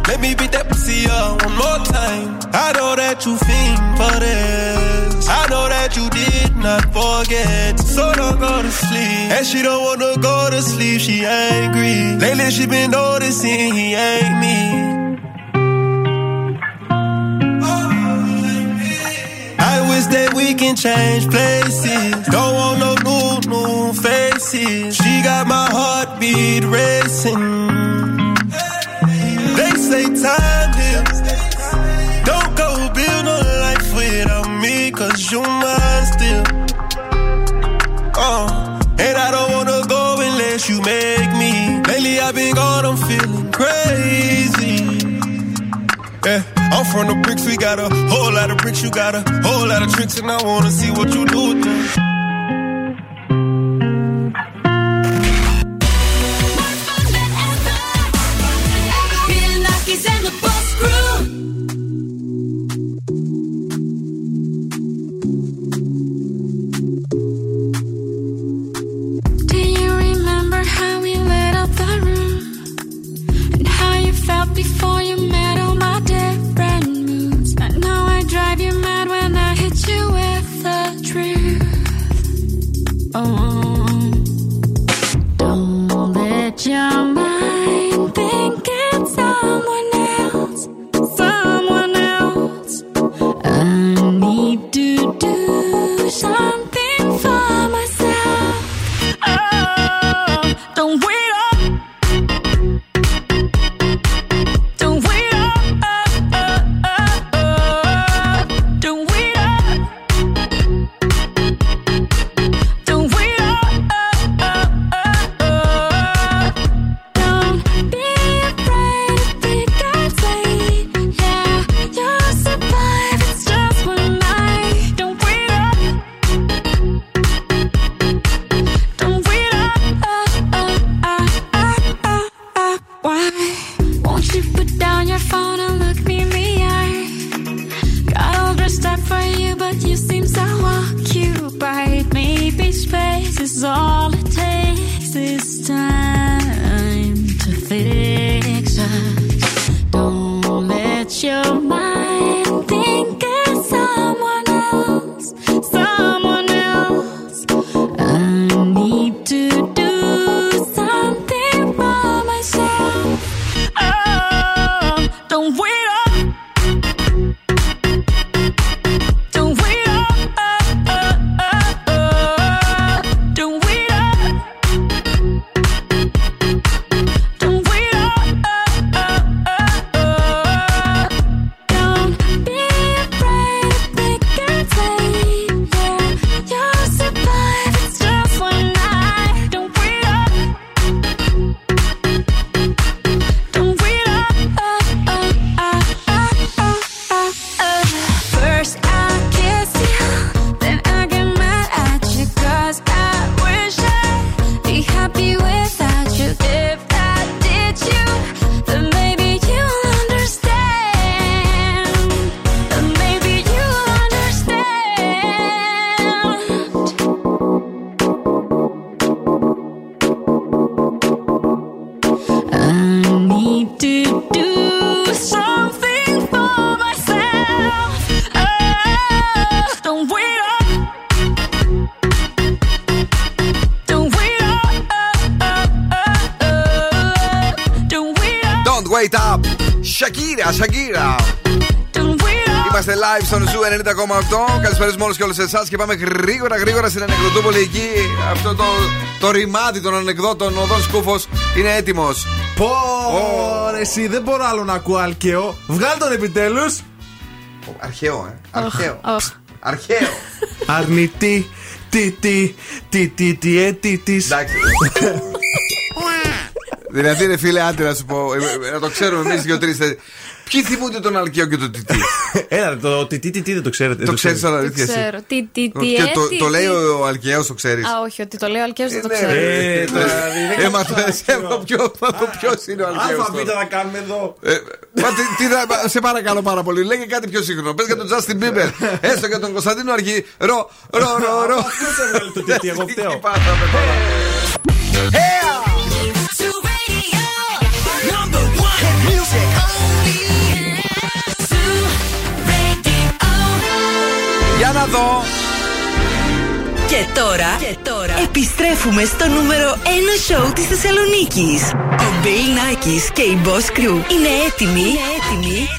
Let me beat that pussy up one more time. I know that you fiend for this. I know that you did not forget, so don't go to sleep. And she don't wanna go to sleep, she angry. Lately she been noticing he ain't me. I wish that we can change places. Don't want no new faces. She got my heartbeat racing. They say time heals. Don't go build no life without me, cause you mine still. And I don't wanna go unless you make me. Lately I've been gone, I'm feeling crazy. Yeah, I'm from the bricks, we got a whole lot of bricks, you got a whole lot of tricks, and I wanna see what you do with them. Στον Ζου 90,8. Καλησπέρισμα όλους και όλες εσάς. Και πάμε γρήγορα στην Ανεκδοτούπολη. Εκεί αυτό το ρημάδι των ανεκδότων. Ο Δον Σκούφος είναι έτοιμος. Πω ρε εσύ, δεν μπορώ άλλο να ακούω αλκαίο. Βγάλ' τον επιτέλους. Αρχαίο αρχαίο. Αρνητή. Τι έτητης. Εντάξει. Δηλαδή είναι φίλε, άντε να σου πω. Να το ξέρουμε εμείς δυο-τρεις. Ποιοι θυμούνται τον αλκαίο και το τιτί. Έλα, το τι δεν το ξέρετε. Το ξέρεις αλλά αλήθεια εσύ. Το λέει ο αλκαίος, το ξέρεις. Α, όχι, ότι το λέει ο αλκαίος δεν το ξέρει. Έμαθα ποιος είναι ο αλκαίος. Άλφα βήτα να κάνουμε εδώ. Σε παρακαλώ πάρα πολύ, λέγε κάτι πιο σύγχρονο. Πες για τον Τζάστιν Μπίμπερ, έστω για τον Κωνσταντίνο Αργή. Ρο. Αυτός έβγαλε το τιτί, εγώ φταίω. Για να δω. Και τώρα επιστρέφουμε στο νούμερο 1 σοου της Θεσσαλονίκης. Ο Bill Nakis και η Boss Crew είναι έτοιμοι.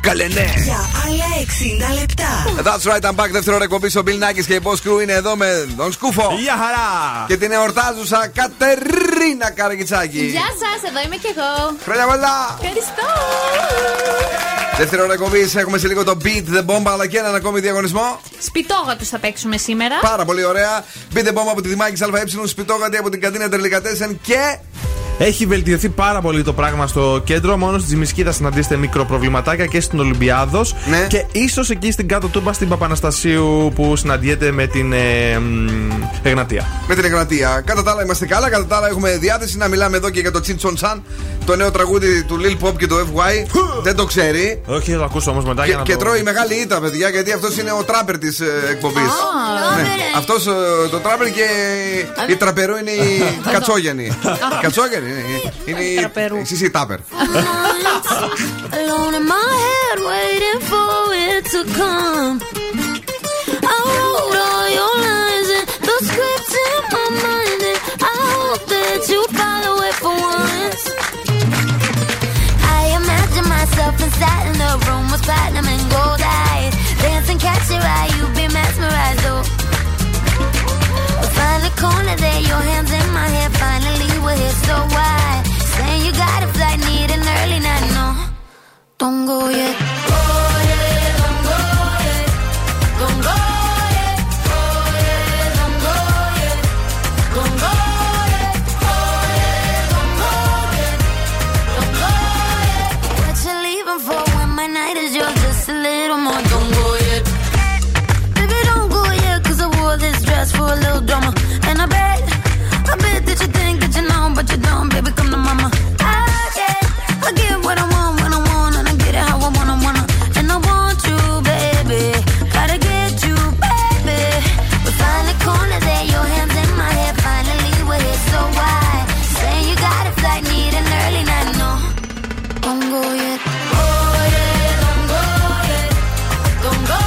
Καλέ ναι. Για άλλα 60 λεπτά. That's right, I'm back. Δεύτερο εκπομπή. Ο Bill Nakis και η Boss Crew είναι εδώ με τον Σκούφο. Γεια χαρά. Και την εορτάζουσα Κατερίνα Καρακιτσάκη. Γεια σας, εδώ είμαι και εγώ. Χρόνια πολλά. Ευχαριστώ. Δεύτερο εκπομπή. Έχουμε σε λίγο το Beat the Bomb αλλά και έναν ακόμη διαγωνισμό. Σπιτόγατους θα παίξουμε σήμερα. Πάρα πολύ ωραία. Μπείτε μπόμμα από τη Δημάκης ΑΕ, σπιτόγατη από την Κατίνα Τερλικατέσεν και Έχει βελτιωθεί πάρα πολύ το πράγμα στο κέντρο. Μόνο στη Τσιμισκή θα συναντήσετε μικροπροβληματάκια και στην Ολυμπιάδος. Ναι. Και ίσως εκεί στην κάτω Τούμπα, στην Παπαναστασίου που συναντιέται με την Εγνατία. Με την Εγνατία. Κατά τα άλλα είμαστε καλά. Κατά τα άλλα έχουμε διάθεση να μιλάμε εδώ και για το Τσιντσον Σαν, το νέο τραγούδι του Lil Pop και του FY. Δεν το ξέρει. Όχι, θα το ακούσω όμως μετά. Και τρώει μεγάλη ήττα, παιδιά, γιατί αυτός είναι ο τράπερ της εκπομπής. Αυτός το τράπερ και η τραπερού είναι η κατσόγενη. Κατσόγενη είναι η. Εσείς η τάπερ. Inside in the room with platinum and gold eyes, dancing, catch your eye, you be mesmerized. Oh, we'll find the corner there, your hands in my hair. Finally, we're here, so wide. Saying you got a flight, need an early night. No, don't go yet. Oh yeah, don't go yet. Don't go yet. Oh yeah, don't go yet. Don't go yet. For a little drama, and I bet that you think that you know, but you don't. Baby, come to mama. I get what I want when I want, and I get it how I want, and I want you, baby. Gotta get you, baby. We find the corner there, your hands in my hair. Finally, we're here, so wide. Saying you got a flight, need an early night. No, don't go yet. Oh yeah, don't go yet. Don't go.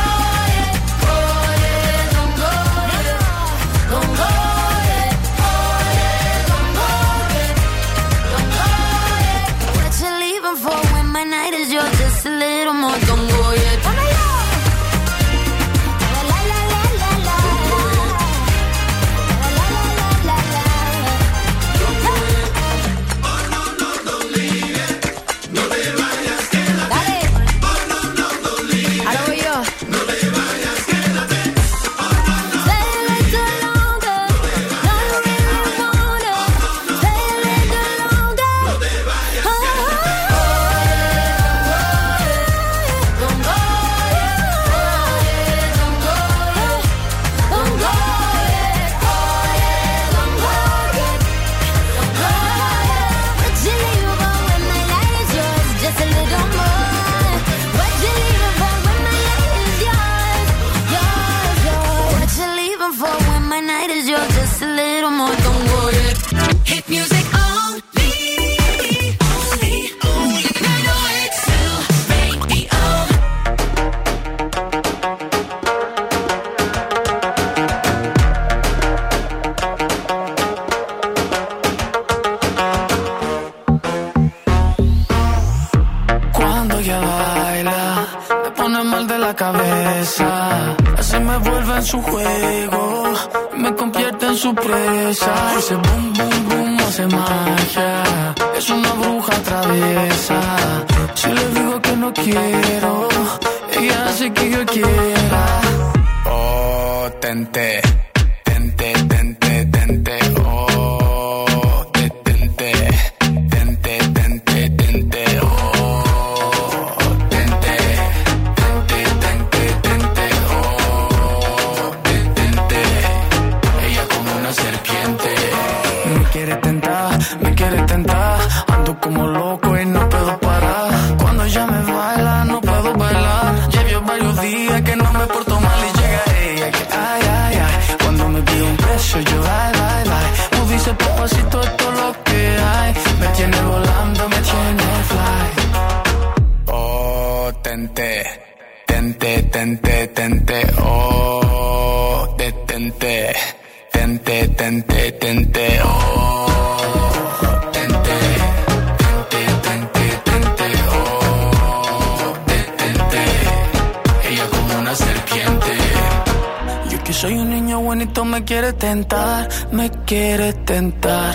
Me quiere tentar, me quiere tentar.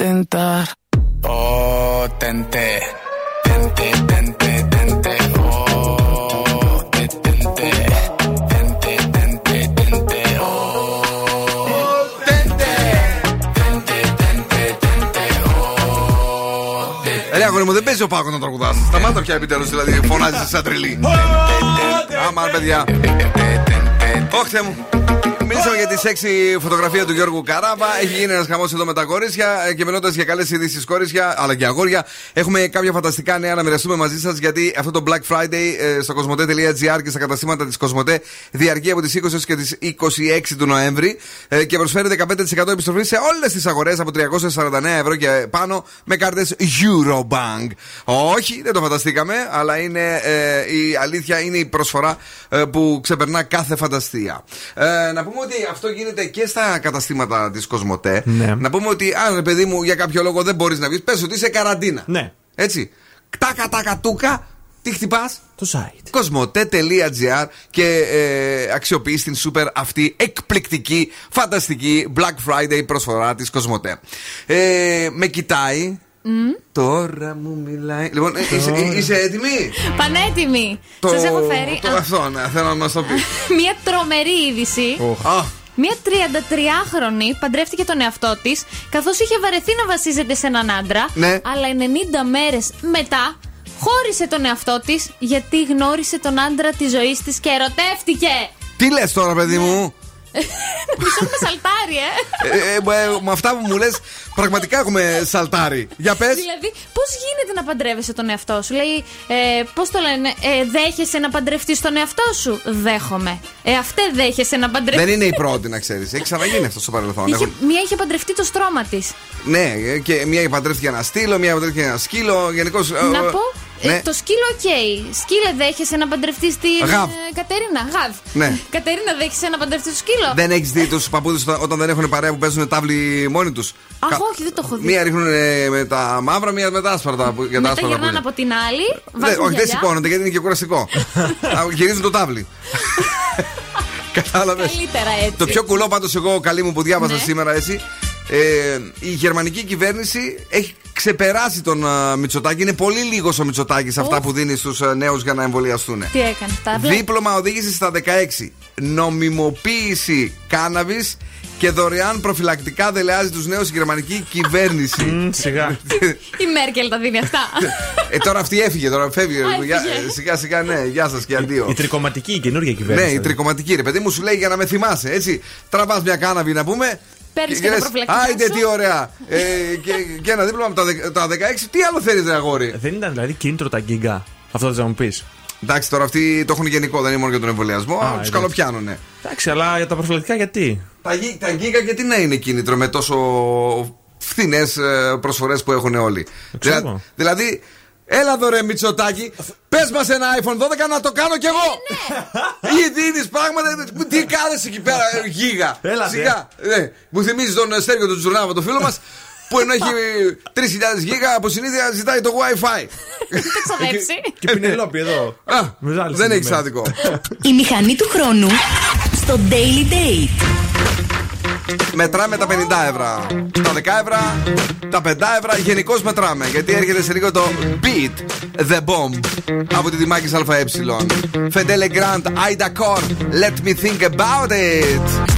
tentar. Oh, tente, tente, tente, tente. Oh, tente, tente, tente, tente. Oh, tente, tente, tente, τente. Oh, tente. Ρε αγόρι μου, δεν παίζει ο Πάκος να τραγουδάς. Σταμάτα πια επιτέλους, δηλαδή φωνάζεις σαν τρελή. Άμα, παιδιά. Όχθε μου. Μιλήσαμε για τη σεξι φωτογραφία του Γιώργου Καράβα. Έχει γίνει ένας χαμός εδώ με τα κορίτσια. Και μιλώντας για καλές ειδήσεις, κορίτσια αλλά και αγόρια, έχουμε κάποια φανταστικά νέα να μοιραστούμε μαζί σας. Γιατί αυτό το Black Friday στο cosmote.gr και στα καταστήματα της Cosmote διαρκεί από τις 20 έως και τις 26 του Νοέμβρη. Και προσφέρει 15% επιστροφή σε όλες τις αγορές από 349 ευρώ και πάνω με κάρτες Eurobank. Όχι, δεν το φανταστήκαμε, αλλά είναι η αλήθεια, είναι η προσφορά που ξεπερνά κάθε φανταστία. Να πούμε ότι αυτό γίνεται και στα καταστήματα της Κοσμοτέ. Ναι. Να πούμε ότι αν ρε παιδί μου για κάποιο λόγο δεν μπορείς να βγεις, πες ότι είσαι καραντίνα. Ναι. Έτσι. Κτάκα τάκα τούκα, τι χτυπάς? Το site. Cosmote.gr και αξιοποιείς την super αυτή εκπληκτική, φανταστική Black Friday προσφορά της Κοσμοτέ. Με κοιτάει. Τώρα μου μιλάει. Λοιπόν, είσαι έτοιμη? Πανέτοιμη. Σας έχω φέρει. Αυτό, ναι, θέλω να μας το πει. Μια τρομερή είδηση. Μια 33χρονη παντρεύτηκε τον εαυτό της, καθώς είχε βαρεθεί να βασίζεται σε έναν άντρα. Αλλά 90 μέρες μετά χώρισε τον εαυτό της, γιατί γνώρισε τον άντρα της ζωής της και ερωτεύτηκε. Τι λες τώρα, παιδί μου? Μισό με σαλτάρι, με αυτά που μου λες, πραγματικά έχουμε σαλτάρι. Για πες. Δηλαδή, πώς γίνεται να παντρεύεσαι τον εαυτό σου? Λέει, πώς το λένε, δέχεσαι να παντρευτείς τον εαυτό σου? Δέχομαι. Αυτέ δέχεσαι να παντρευτείς? Δεν είναι η πρώτη, να ξέρεις. Έχει ξαναγίνει αυτό στο παρελθόν. Μία είχε παντρευτεί το στρώμα της. Ναι, και μία παντρεύτηκε ένα στήλο, μία παντρεύτηκε ένα σκύλο. Γενικώς. Να πω. Ναι. Το σκύλο, οκ. Okay. Σκύλε, δέχεσαι να παντρευτείς την Κατερίνα? Γαβ. Ναι. Κατερίνα, δέχεσαι να παντρευτείς το σκύλο? Δεν έχεις δει τους παππούδες όταν δεν έχουν παρέα που παίζουν τάβλη μόνοι τους? Αχ, όχι, δεν το έχω δει. Μία ρίχνουν με τα μαύρα, μία με τα άσπαρτα. Μετά τα γυρνάνε από την άλλη. Όχι, δεν σηκώνονται γιατί είναι και κουραστικό. Γυρίζουν το τάβλι. Κατάλαβες. Το πιο κουλό πάντως, εγώ καλή μου που διάβασα σήμερα, έτσι. Η γερμανική κυβέρνηση έχει ξεπεράσει τον Μητσοτάκη. Είναι πολύ λίγος ο Μητσοτάκης αυτά που δίνει στους νέους για να εμβολιαστούν. Τι έκανε, δίπλωμα οδήγηση στα 16, νομιμοποίηση κάναβης και δωρεάν προφυλακτικά δελεάζει τους νέους η γερμανική κυβέρνηση. Σιγά. Η Μέρκελ τα δίνει αυτά. Τώρα αυτή έφυγε, τώρα φεύγει. Σιγά σιγά, ναι, γεια σας και αντίο. Η τρικοματική, η καινούργια κυβέρνηση. Ναι, η τρικοματική, ρε παιδί μου, σου λέει για να με θυμάσαι, έτσι. Τραβάς μια κάναβη να πούμε. Παίρνει και τα προφυλακτικά. Άιντε, τι ωραία! Και ένα δίπλωμα από τα 16, τι άλλο θέλει, ρε αγόρι? Δεν ήταν δηλαδή κίνητρο τα γκίγκα? Αυτό θα μου πει. Εντάξει, τώρα αυτοί το έχουν γενικό, δεν είναι μόνο για τον εμβολιασμό, αλλά του καλοπιάνουνε. Εντάξει, αλλά για τα προφυλακτικά γιατί? Τα γκίγκα γιατί να είναι κίνητρο με τόσο φθηνές προσφορές που έχουν όλοι? Δηλαδή, έλα εδώ ρε Μητσοτάκη, πες μας ένα iPhone 12 να το κάνω κι εγώ! Ή δίνεις πράγματα, τι κάθεσαι εκεί πέρα, γίγα! Σιγά! Μου θυμίζει τον Στέργιο του Τζουρνάβα, το φίλο μας, που ενώ έχει 3.000 γίγα, από συνήθεια ζητάει το Wi-Fi. Δεν θα ξοδέψει. Και Πινελόπη εδώ. Δεν έχεις άδικο. Η μηχανή του χρόνου στο Daily Date. Μετράμε τα 50 ευρώ, τα 10 ευρώ, τα 5 ευρώ. Γενικώς μετράμε, γιατί έρχεται σε λίγο το Beat the Bomb από τη Δημάκης ΑΕ. Φεντέλε Γκραντ, Άιντα Κορ, Let me think about it.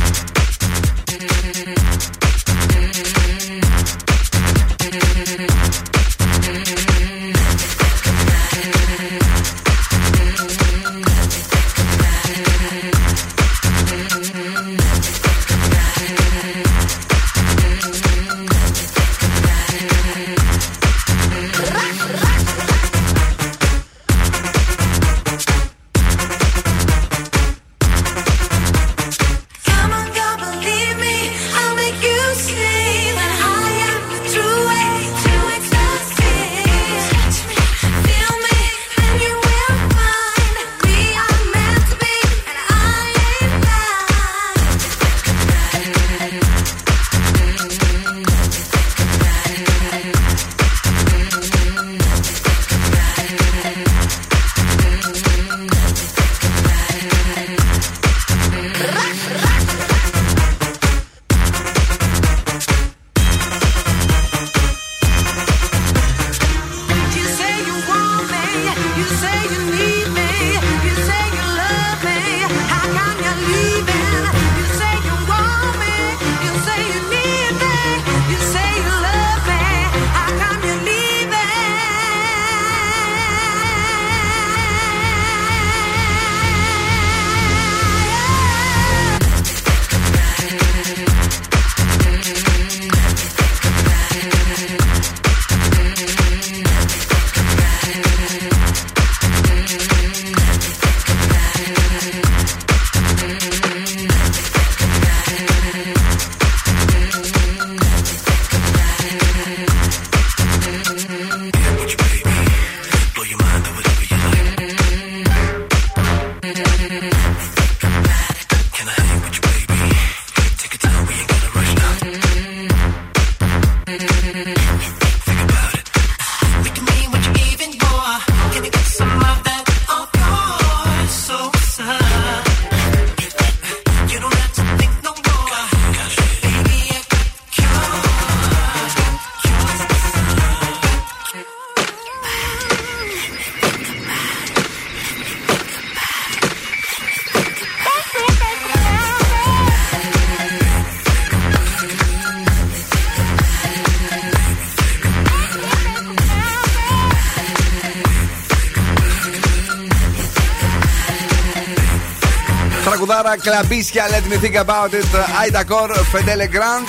κλαμπίσια. Let me think about it. Aida Cor, Fedele Grand.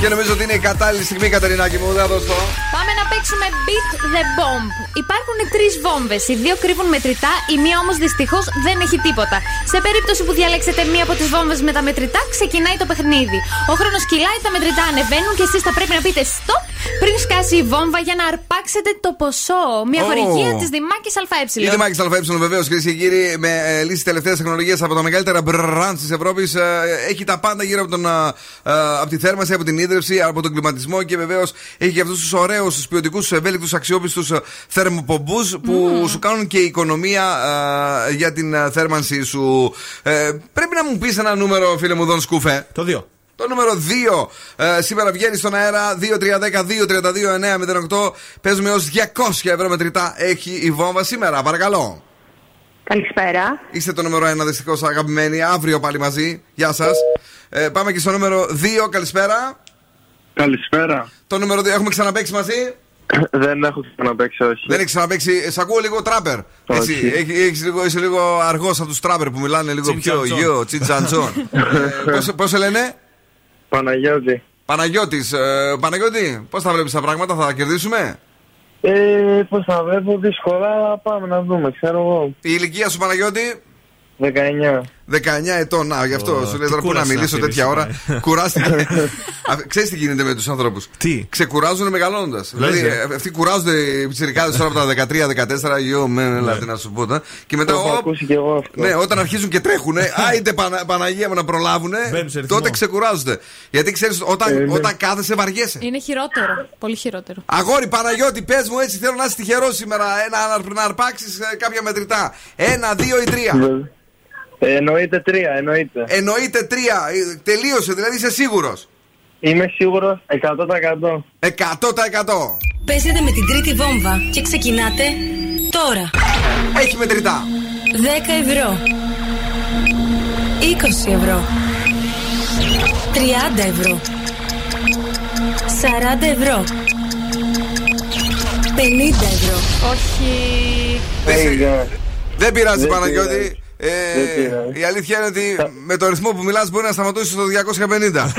Και νομίζω ότι είναι η κατάλληλη στιγμή, Κατερινάκη μου. Δεν δώσω. Πάμε να παίξουμε Beat the Bomb. Υπάρχουν τρεις βόμβες. Οι δύο κρύβουν μετρητά, η μία όμως δυστυχώς δεν έχει τίποτα. Σε περίπτωση που διαλέξετε μία από τις βόμβες με τα μετρητά, ξεκινάει το παιχνίδι. Ο χρόνος κυλάει, τα μετρητά ανεβαίνουν και εσείς θα πρέπει να πείτε stop πριν σκάσει η βόμβα για να αρπάξετε το ποσό. Μια χορηγία της Δημάκης ΑΕ. Η Δημάκης ΑΕ, βεβαίως, κυρίες και κύριοι, με λύσεις τελευταίας τεχνολογίας από τα μεγαλύτερα brands της Ευρώπης. Έχει τα πάντα γύρω από τη θέρμανση, από την ίδρυψη, από τον κλιματισμό και βεβαίως έχει και αυτούς τους ωραίους, τους ποιοτικούς, ευέλικτους, αξιόπιστους θερμοπομπούς που σου κάνουν και η οικονομία για την θέρμανση σου. Πρέπει να μου πεις ένα νούμερο, φίλε μου, Δον Σκούφε. Το 2. Το νούμερο 2 σήμερα βγαίνει στον αέρα. 2-3-10-2-32-9-08. Παίζουμε έως 200 ευρώ μετρητά έχει η βόμβα σήμερα. Παρακαλώ. Καλησπέρα. Είστε το νούμερο 1, δυστυχώς, αγαπημένοι. Αύριο πάλι μαζί. Γεια σας. Πάμε και στο νούμερο 2. Καλησπέρα. Καλησπέρα. Το νούμερο 2. Έχουμε ξαναπαίξει μαζί. Δεν έχω ξαναπαίξει, όχι. Δεν έχει ξαναπαίξει. Σ' ακούω λίγο τράπερ. Εσύ, είσαι λίγο αργός από τους τράπερ που μιλάνε λίγο πιο γιο. Τσιτζαντζόν. Πώς σε λένε? Παναγιώτη. Παναγιώτης. Παναγιώτη, πώς θα βλέπεις τα πράγματα, θα κερδίσουμε? Πώς θα βλέπω, δύσκολα, πάμε να δούμε, ξέρω εγώ. Η ηλικία σου, Παναγιώτη? 19. 19 ετών, να, γι' αυτό σου λέει τώρα πού να μιλήσω τέτοια ώρα. Κουράστηκε. Ξέρεις τι γίνεται με τους ανθρώπους? Τι? Ξεκουράζουν μεγαλώνοντας. Δηλαδή, αυτοί κουράζονται οι πιτσιρικάδες τώρα από τα 13-14, να σου πω. Και μετά. Ναι, όταν αρχίζουν και τρέχουν, άιντε Παναγία μου να προλάβουν, τότε ξεκουράζονται. Γιατί ξέρεις, όταν κάθεσαι, βαριέσαι. Είναι χειρότερο. Πολύ χειρότερο. Αγόρι Παναγιώτη, πες μου έτσι, θέλω να είσαι τυχερός σήμερα να αρπάξεις κάποια μετρητά. 1, 2 ή 3. Εννοείται 3, εννοείται. Εννοείται 3, τελείωσε, δηλαδή είσαι σίγουρος? Είμαι σίγουρος, 100%. 100%. Παίζετε με την τρίτη βόμβα και ξεκινάτε τώρα. Έχει μετρητά. 10 ευρώ. 20 ευρώ. 30 ευρώ. 40 ευρώ. 50 ευρώ. Όχι. Δεν πειράζει, Παναγιώτη. Η αλήθεια είναι ότι με το ρυθμό που μιλάς μπορεί να σταματήσεις το 250.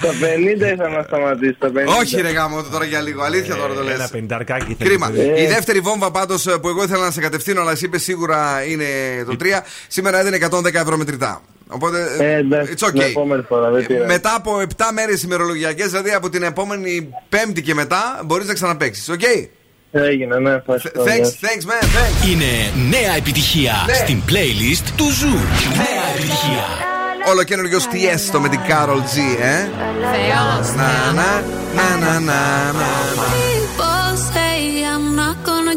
Το 50 ήθελα να σταματήσεις. Όχι ρε γάμο, τώρα για λίγο. Αλήθεια τώρα το λες. Ένα πενταρκάκι. Κρίμα. Η δεύτερη βόμβα πάντως που εγώ ήθελα να σε κατευθύνω, αλλά εσύ είπες σίγουρα είναι το 3. Σήμερα έδινε 110 ευρώ μετρητά. Οπότε it's okay. Μετά από 7 μέρες ημερολογιακές, δηλαδή από την επόμενη Πέμπτη και μετά, μπορείς να ξαναπαίξεις. Οκ. Έγινε, ναι, ευχαριστώ. Thanks, man, thanks. Είναι νέα επιτυχία στην playlist του Zoo. Νέα επιτυχία. Όλο καινούργιος Tiesto με την Karol G, Θεός. Να, να, να, να, να.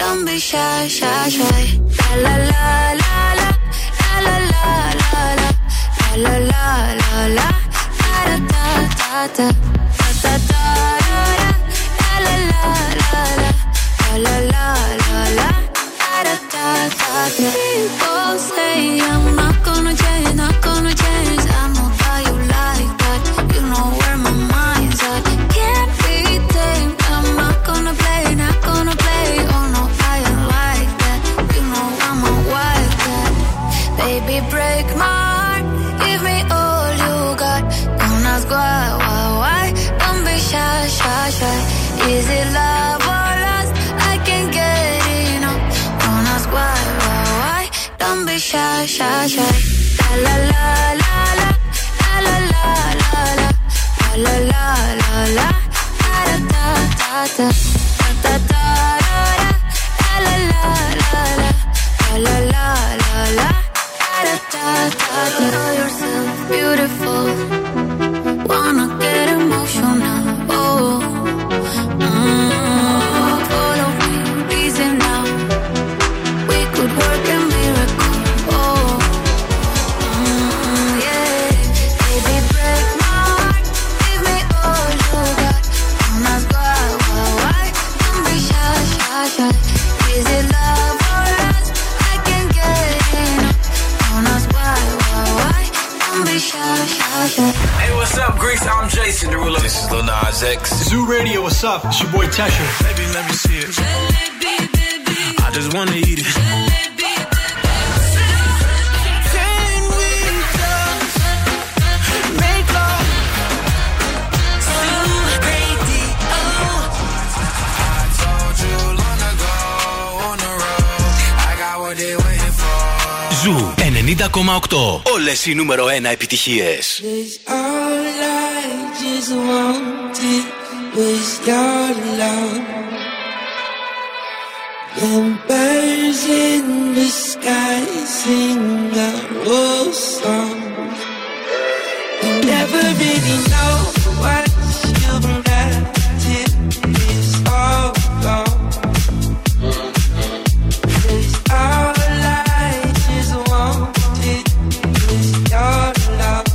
don't be shy. La la la la, la la la la, la la la la, da da da da, da da la la la la, la la la. People say I'm not gonna change. I know how you like that. You know where my mind's at. Can't be tamed. I'm not gonna play. Oh no, I ain't like that. You know I'm a wildcat. Baby, break my heart. Give me all you got. Don't ask why. Don't be shy. Is it love or lust? I can't get enough. Don't ask why, don't be shy. La la la la, la la la la, la la la la, da da da da, da da la la la la, la la la la, da da da da. Know yourself beautiful, wanna get emotional. Working miracle, oh. What's up, Greece? I'm Jason Derulo. This is Lil Nas X. Zoo Radio, what's up? It's your boy Tesha. Baby, let me see it. Jalebi, baby. I just want to eat it. Jalebi, baby. Can we just make love? Zoo Radio. I told you long ago on the road. I got what they waiting for. Zoo 90,8. Όλες οι νούμερο 1 επιτυχίες. Just want it was your love. And birds in the sky sing the old song. You never really know what you've got till it's all gone. 'Cause all I just wanted was your love.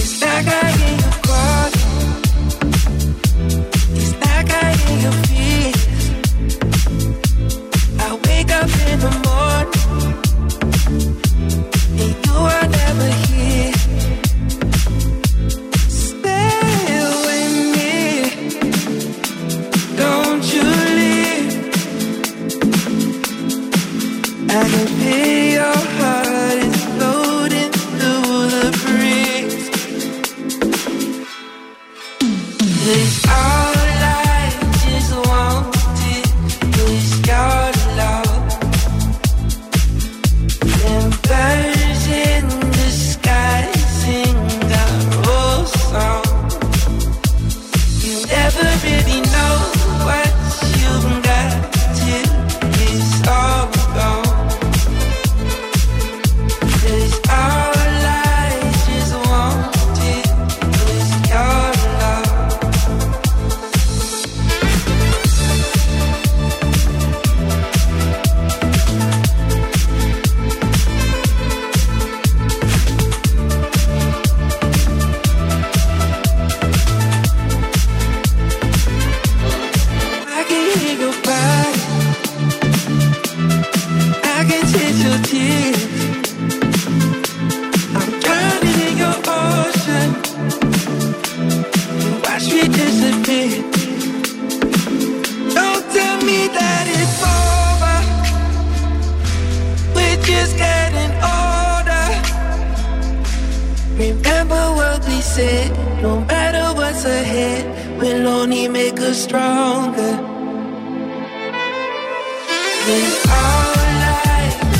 It's like I hear you calling. It's like I hear your fears. I wake up in the morning and you are never here. Stay with me, don't you leave. I can feel your heart is floating through the breeze. It's all I just wanted was your love. And birds in the sky sing our old song. You never really know what you've got till it's all gone. 'Cause all I just wanted was your love. I can hear your body. I can taste your tears. I'm drowning in your ocean. You watch me disappear. Don't tell me that it's over. We're just getting older. Remember what we said. No matter what's ahead, we'll only make us stronger. Cause all I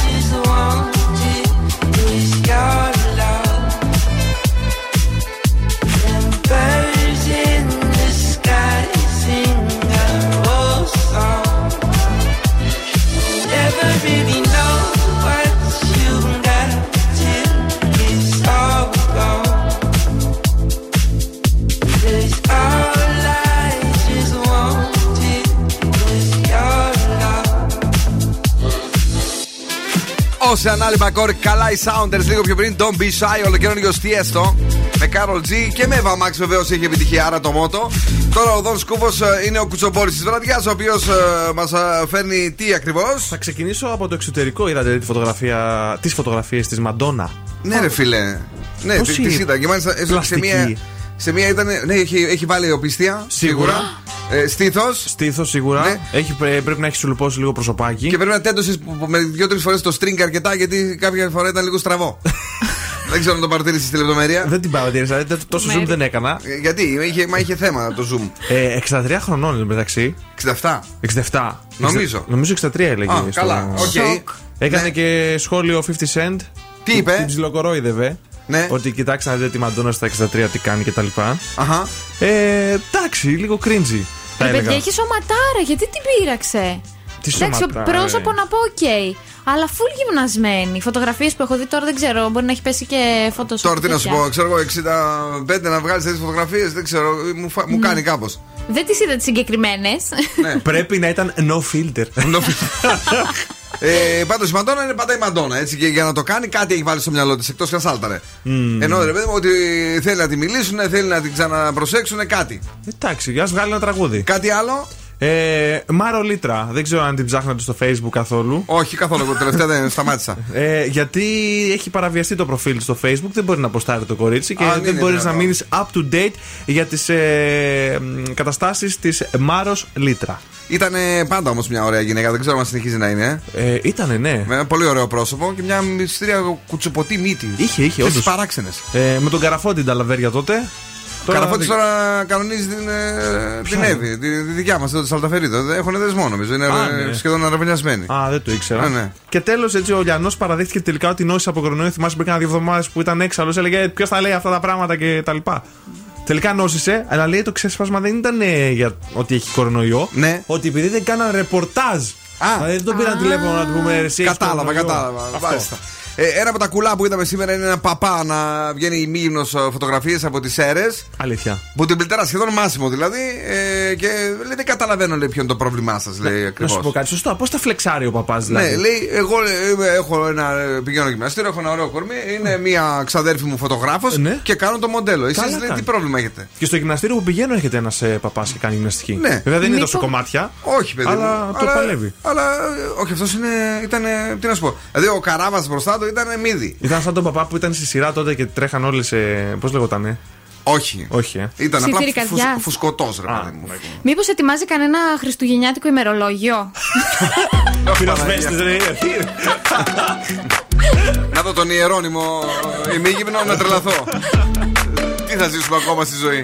just wanted was your love. And birds in the sky sing our old song. You never really know what you got till it's all gone. 'Cause all I just wanted was your love. Όσοι ανάλυμα κόρη, καλά οι Sounders λίγο πιο πριν. Don't be shy, ολοκαιρώνιο Tiesto με Karol G και με Eva Max βεβαίως είχε επιτυχία, άρα το μότο. Τώρα ο Don Scoufo είναι ο κουτσομπόρης της βραδιάς, ο οποίος μας φέρνει τι ακριβώς. Θα ξεκινήσω από το εξωτερικό. Είδατε τη φωτογραφία, τις φωτογραφίες της Madonna. Ναι, ρε φίλε. Ναι, Πώς τις είδα. Και μάλιστα έστω σε μία. Σε μία ήταν. Ναι, έχει βάλει οπισθία. Σίγουρα. Στήθος σίγουρα. Ναι. Πρέπει να έχει σουλουπώσει λίγο προσωπάκι. Και πρέπει να τέντωσε με 2-3 φορές το string αρκετά, γιατί κάποια φορά ήταν λίγο στραβό. Δεν ξέρω αν το παρατήρησε τη λεπτομέρεια. Δεν την παρατήρησα. Τόσο zoom δεν έκανα. Γιατί, είχε θέμα το zoom. 63 χρονών είναι μεταξύ. 67. Νομίζω 63 έλεγε. Καλά, οκ. Έκανε και σχόλιο 50 Cent. Τι είπε? Την ψιλοκορόιδευε. Ναι. Ότι κοιτάξτε να δείτε τη Μαντόνα στα 63 τι κάνει κτλ. Αχα. Εντάξει, λίγο cringy. Η παιδιά έχει σωματάρα, γιατί την πείραξε. Εντάξει, πρόσωπο να πω, οκ. Αλλά φουλ γυμνασμένη. Φωτογραφίες που έχω δει τώρα δεν ξέρω, μπορεί να έχει πέσει και φωτοσουτ. Τώρα τι να σου πω, ξέρω εγώ 65 να βγάλεις τέτοιες φωτογραφίες, δεν ξέρω, μου κάνει κάπως. Δεν τις είδα τις συγκεκριμένες. Ναι. Πρέπει να ήταν no filter. Πάντως η Μαντόνα είναι πάντα η Μαντόνα, έτσι, και για να το κάνει κάτι έχει βάλει στο μυαλό της, εκτός και αν σάλταρε. Ενώ ρε παιδί μου ότι θέλει να τη μιλήσουν, θέλει να την ξαναπροσέξουν κάτι. Εντάξει, ας βγάλει ένα τραγούδι. Κάτι άλλο. Μάρο Λίτρα. Δεν ξέρω αν την ψάχνατε στο Facebook καθόλου. Όχι, καθόλου. Τελευταία δεν σταμάτησα. Γιατί έχει παραβιαστεί το προφίλ στο Facebook, δεν μπορεί να αποστάρει το κορίτσι και δεν μπορεί να μείνει up to date για τις καταστάσεις της Μάρος Λίτρα. Ήταν πάντα όμως μια ωραία γυναίκα, δεν ξέρω αν συνεχίζει να είναι. Ήτανε, ναι. Με ένα πολύ ωραίο πρόσωπο και μια μυστήρια κουτσοποτή μύτη. Είχε, όντως. Παράξενες. Με τον Καραφόντι τα λαβέρια τότε. Καραφώτης τώρα κανονίζει την Εύη, τη δικιά μας, τη Σαλταφερίδα. Έχουν δεσμό νομίζω, είναι σχεδόν αραβωνιασμένοι. Α, δεν το ήξερα. Ναι. Και τέλος, έτσι ο Λιανός παραδέχτηκε τελικά ότι νόσησε από κορονοϊό. Θυμάσαι πριν κάνα 2 εβδομάδες που ήταν έξαλλος, έλεγε ποιος θα λέει αυτά τα πράγματα κτλ. Τελικά νόσησε, αλλά λέει το ξέσπασμα δεν ήταν για ότι έχει κορονοϊό, ναι. Ότι επειδή δεν κάναν ρεπορτάζ. Δηλαδή δεν τον πήραν τηλέφωνο να του πούμε εσύ. Κατάλαβα. Ένα από τα κουλά που είδαμε σήμερα είναι ένα παπά να βγαίνει ημίγυμνος φωτογραφίες από τις Σέρρες. Αλήθεια. Που την πλητέρα σχεδόν μάσιμο δηλαδή. Και λέει δεν καταλαβαίνω λέει, ποιο είναι το πρόβλημά σας. Λέει, ακριβώς. Να σου πω κάτι σωστό. Πώς τα φλεξάρει ο παπάς δηλαδή. Ναι, λέει, εγώ έχω πηγαίνω γυμναστήριο, έχω ένα ωραίο κορμί. Είναι μία ξαδέρφη μου φωτογράφος και κάνω το μοντέλο. Εσείς λέει, τι πρόβλημα έχετε. Και στο γυμναστήριο που πηγαίνω έχετε ένας παπάς και κάνει γυμναστική. Ναι. Βέβαια δεν είναι τόσο κομμάτια. Όχι παιδί. Αλλά το παλεύει. Αλλά όχι, αυτό ήταν. Τι να σου πω. Δηλαδή ο Καράβας μπροστά. Ήταν μύδι. Ήταν σαν τον παπά που ήταν στη σειρά τότε και τρέχαν όλες. Πώς λεγότανε. Όχι. Ήταν απλά φουσκωτός, ρε παιδί μου. Μήπως ετοιμάζει κανένα χριστουγεννιάτικο ημερολόγιο. Πυροσβέστης, ρε. Να δω τον Ιερώνυμο ημίγυμνο να τρελαθώ. Τι θα ζήσουμε ακόμα στη ζωή.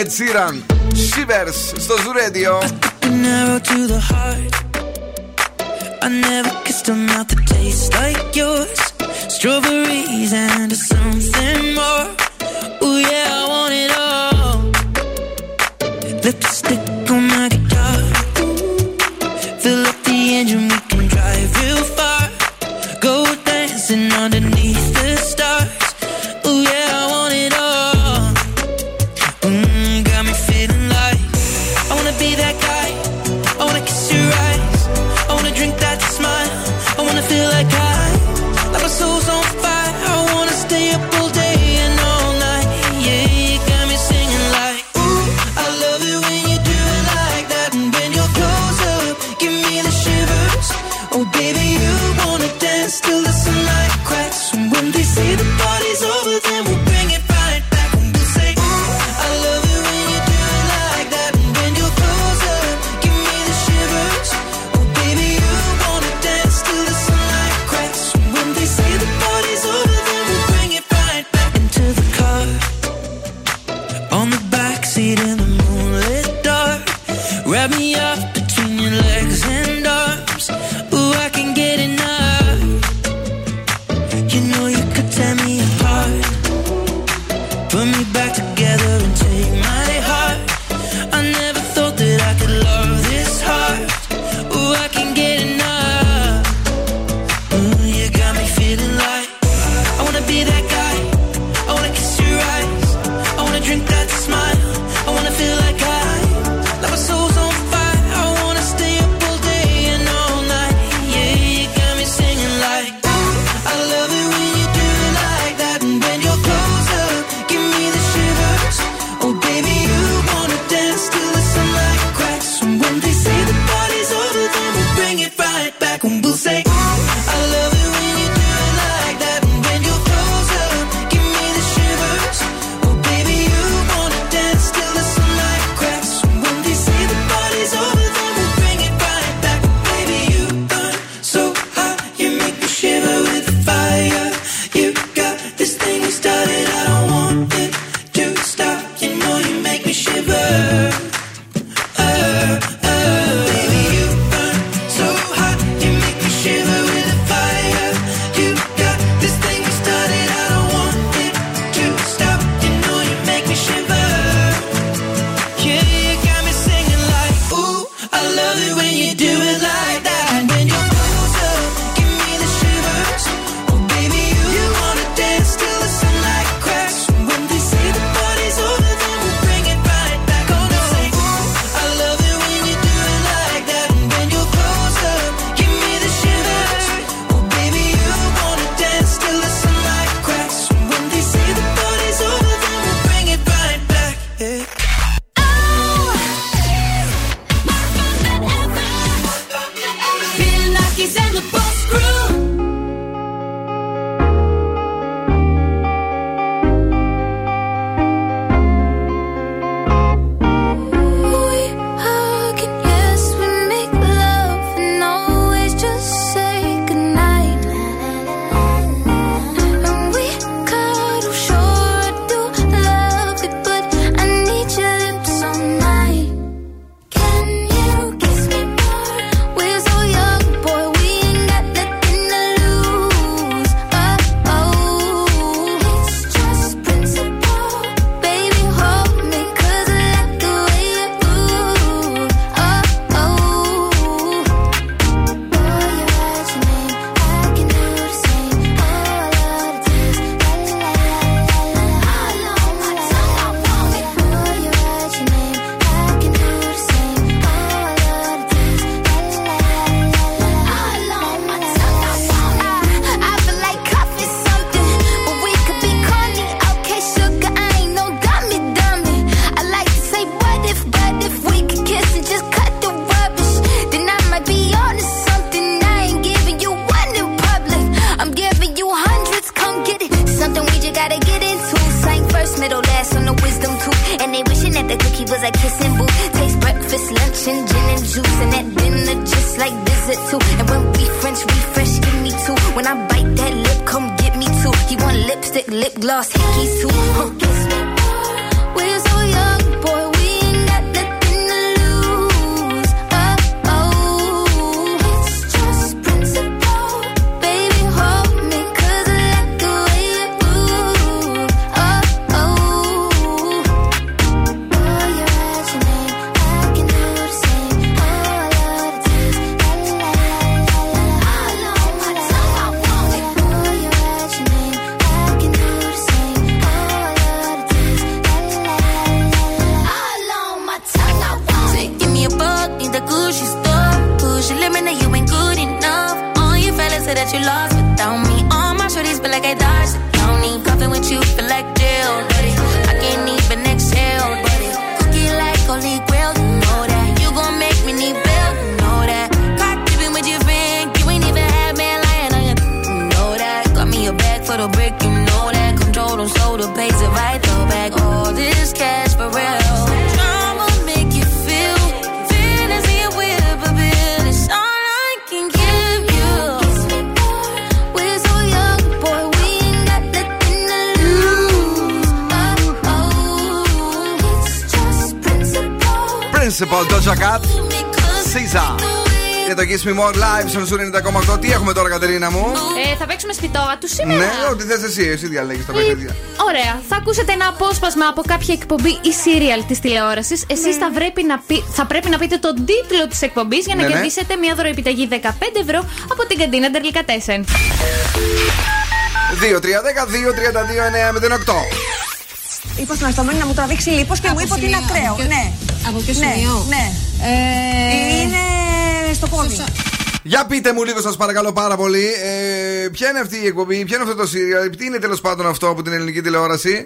Ed Sheeran, Shivers στο Zoo Radio. I never kissed a mouth that tastes like yours. Strawberries and something more. Ooh yeah, I want it all. Lipstick on my guitar. Fill up the engine, we can drive real far. Go dancing underneath the stars. Ooh yeah, I want it all. Got me feeling like I wanna be that guy. I wanna kiss your eyes. I wanna drink that smile. I wanna feel like my soul's on fire. I wanna stay up all day. Still no wisdom tooth, and they wishing that the cookie was a kissing booth. Taste breakfast, lunch, and gin and juice, and at dinner just like visit too. And when we French refresh, give me two. When I bite that lip, come get me two. He want lipstick, lip gloss, hickeys too. We're so young, boy. We ain't got nothing to lose. Oh, oh, it's just principle. Baby, hold me, 'cause I like the way you move. Oh, oh, oh, you're at your name. I can have the same. Oh, a lot of times, la la la la la. I know what's up, I want it. Oh, you're at your name. I can have the same. Oh, a lot of times, la la la la. All on my tongue, I want it. Give me a bug in the Gucci store. Push your limit, now you ain't good enough. All you fellas say that you lost without me. All my shorties feel like I dodged the county. Coughing with you feel like jail, buddy. I can't even exhale, buddy. Cookie like holy grail, you know that. You gon' make me need bail, you know that. Caught dipping with your friend, you ain't even had man lying on your, you know that. Got me a bag for the brick, you know that. Control them soda pays it right, throw back all this cash for real. Principal Doja Cat, Caesar. Για το Kiss Me More Live στον Zoo 90,8. Τι έχουμε τώρα, Κατερίνα μου? Θα παίξουμε σπιτόα του σήμερα. Ναι, ό,τι θες εσύ διαλέγεις τα παιχνίδια. Ωραία, θα ακούσετε ένα απόσπασμα από κάποια εκπομπή ή serial της τηλεόρασης. Εσείς θα πρέπει να πείτε τον τίτλο της εκπομπής για να κερδίσετε μια δωροεπιταγή 15 ευρώ από την καντίνα Τερλικά 4. 2-3-10-2-32-9-08. Είπα στον αστυνομικό να μου τραβήξει λίπος και μου είπε ότι είναι ακραίο. Ναι. Από ποιο σημείο? Ναι. Είναι στο πόδι. Για πείτε μου λίγο, σας παρακαλώ πάρα πολύ. Ποια είναι αυτή η εκπομπή, ποια είναι αυτό το serial, τι είναι τέλος πάντων αυτό από την ελληνική τηλεόραση?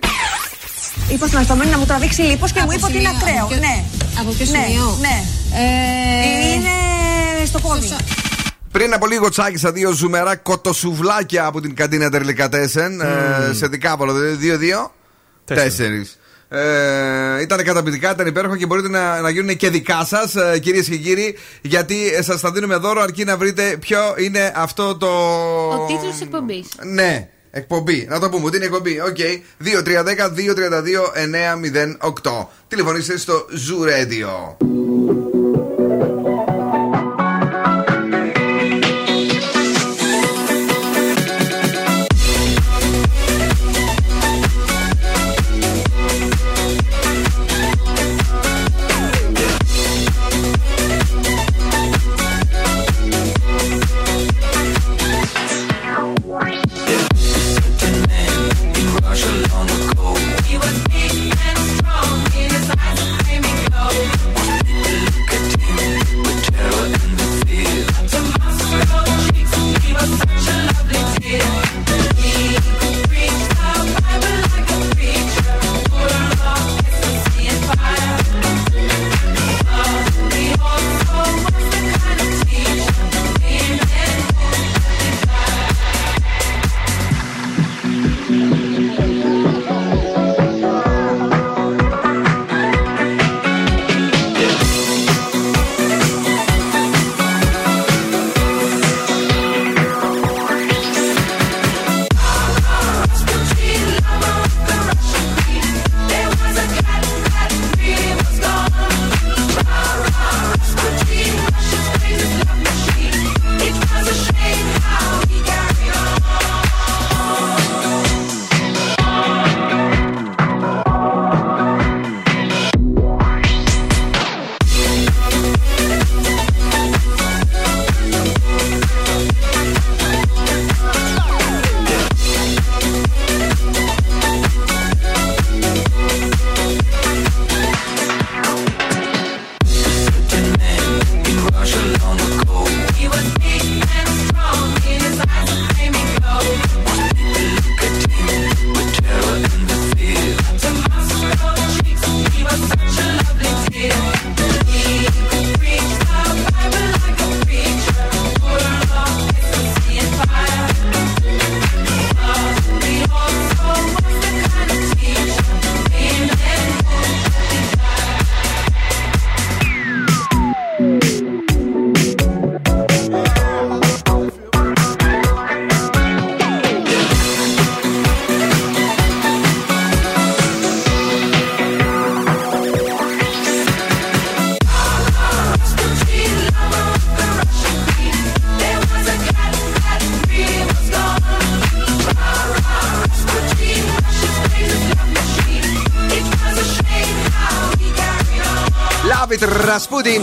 Είπα στον αστυνομικό να μου τραβήξει λίπος και μου είπε ότι είναι ακραίο. Ναι. Από ποιο σημείο? Ναι. Είναι στο πόδι. Πριν από λίγο τσάκισα δύο ζουμερά κοτοσουβλάκια από την καντίνα Τερλικατέσεν. Σε δικάπολο, 2-2. 4. Ήταν καταπληκτικά, ήταν υπέροχα και μπορείτε να γίνουν και δικά σας, κυρίες και κύριοι, γιατί σας τα δίνουμε δώρο αρκεί να βρείτε ποιο είναι αυτό το. Ο τίτλος εκπομπής. Ναι, εκπομπή. Να το πούμε, ότι είναι εκπομπή. Οκ. 2-3-10-2-32-9-08. Τηλεφωνήστε στο Zoo Radio. David Rasputin.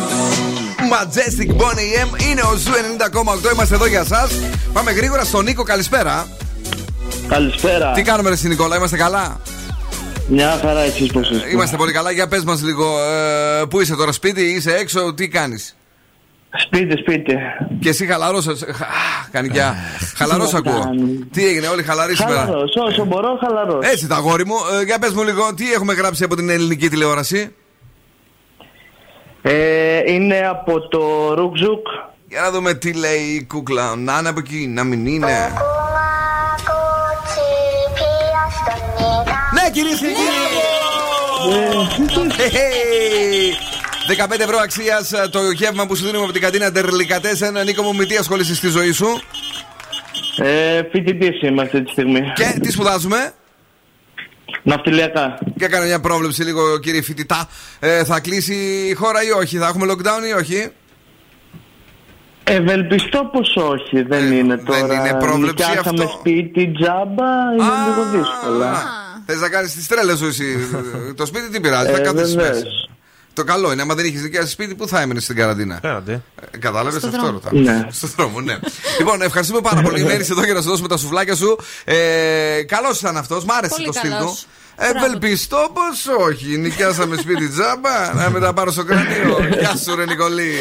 Majestic Bonnie M. Είναι ο Ζου 90,8. Είμαστε εδώ για σας. Πάμε γρήγορα στον Νίκο. Καλησπέρα. Καλησπέρα. Τι κάνουμε, ρε Νικόλα, είμαστε καλά? Μια χαρά, εσείς πώς είστε? Είμαστε πολύ καλά. Για πες μας λίγο, πού είσαι τώρα, σπίτι, είσαι έξω, τι κάνεις? Σπίτι. Και εσύ χαλαρός? Κανικιά. Χαλαρός ακούω. Τι έγινε, όλοι χαλαροί σήμερα? Χαλαρός, όσο μπορώ, χαλαρός. Έτσι τα αγόρι μου. Για πες μου λίγο, τι έχουμε γράψει από την ελληνική τηλεόραση? Είναι από το Ρουκζουκ. Για να δούμε τι λέει η κούκλα. Να είναι από εκεί, να μην είναι. Ναι, κυρίες και κύριοι! 15 ευρώ αξίας το γεύμα που σου δίνουμε από την κατίνα Τερλικατέσεν. Νίκο μου, με τι ασχολείσαι στη ζωή σου? Φοιτητής είμαι αυτή τη στιγμή. Και τι σπουδάζουμε? Ναυτιλιακά. Και κάνω μια πρόβλεψη λίγο, κύριε φοιτητά. Θα κλείσει η χώρα ή όχι? Θα έχουμε lockdown ή όχι? Ευελπιστώ πως όχι, δεν είναι τώρα. Δεν είναι πρόβλεψη αυτό. Πιάσαμε σπίτι, τζάμπα, είναι λίγο δύσκολα. Θες να κάνεις τις τρέλες σου εσύ? Το σπίτι τι πειράζει, θα κάθεσαι μέσα. Το καλό είναι, άμα δεν έχεις δικιά σου σπίτι, πού θα έμενες στην καραντίνα? Κατάλαβες αυτό ρωτάω. Ναι. Στον δρόμο, ναι. Λοιπόν, ευχαριστούμε πάρα πολύ. Μένεις εδώ για να σου δώσουμε τα σουβλάκια σου. Καλός ήταν αυτός, μ' άρεσε το στυλ του. Ευελπιστώ πως όχι. Νοικιάσαμε σπίτι τζάμπα. Να με τα πάρω στο κρανίο. Γεια σου, ρε Νικολή.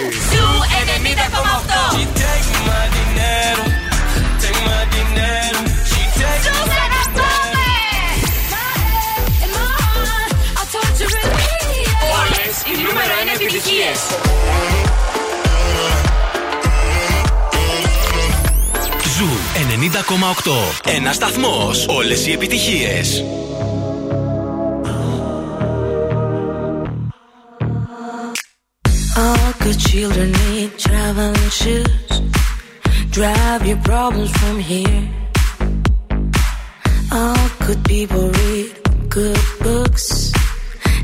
Ζου 90,8. Ένας σταθμός. Όλες οι επιτυχίες. All good children need traveling shoes. Drive your problems from here. All good people read good books.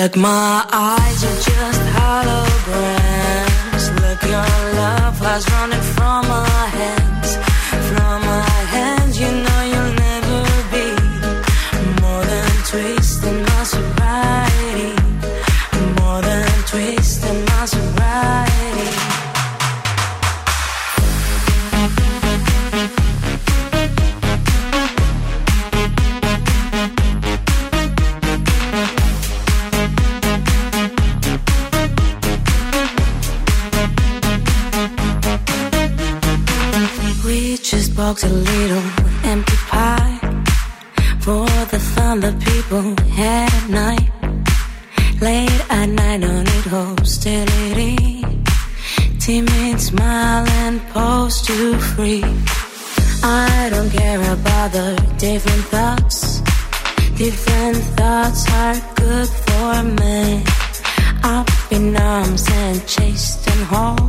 Like my eyes are just holograms. Like your love has run it from my hands. From my hands, you know you'll never be more than twisting my sobriety. More than twisting my sobriety. We just box a little empty pie for the fun that people had at night. Late at night, don't need hostility. Timid smile and pose to free. I don't care about the different thoughts. Different thoughts are good for me. Up in arms and chased and home.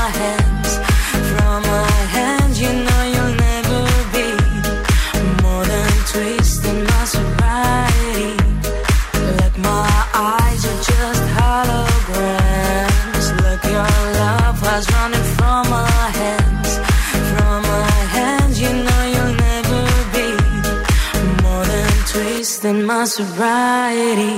hands. From my hands, you know you'll never be more than twisting my sobriety. Like my eyes are just holograms. Like your love has run it from my hands. From my hands, you know you'll never be more than twisting my sobriety.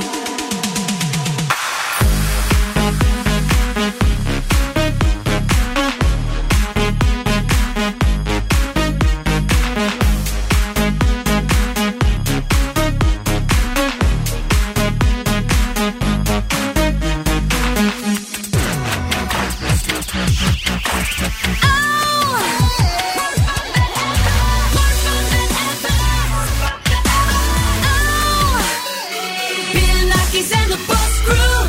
Bill Nakis and the Boss Crew.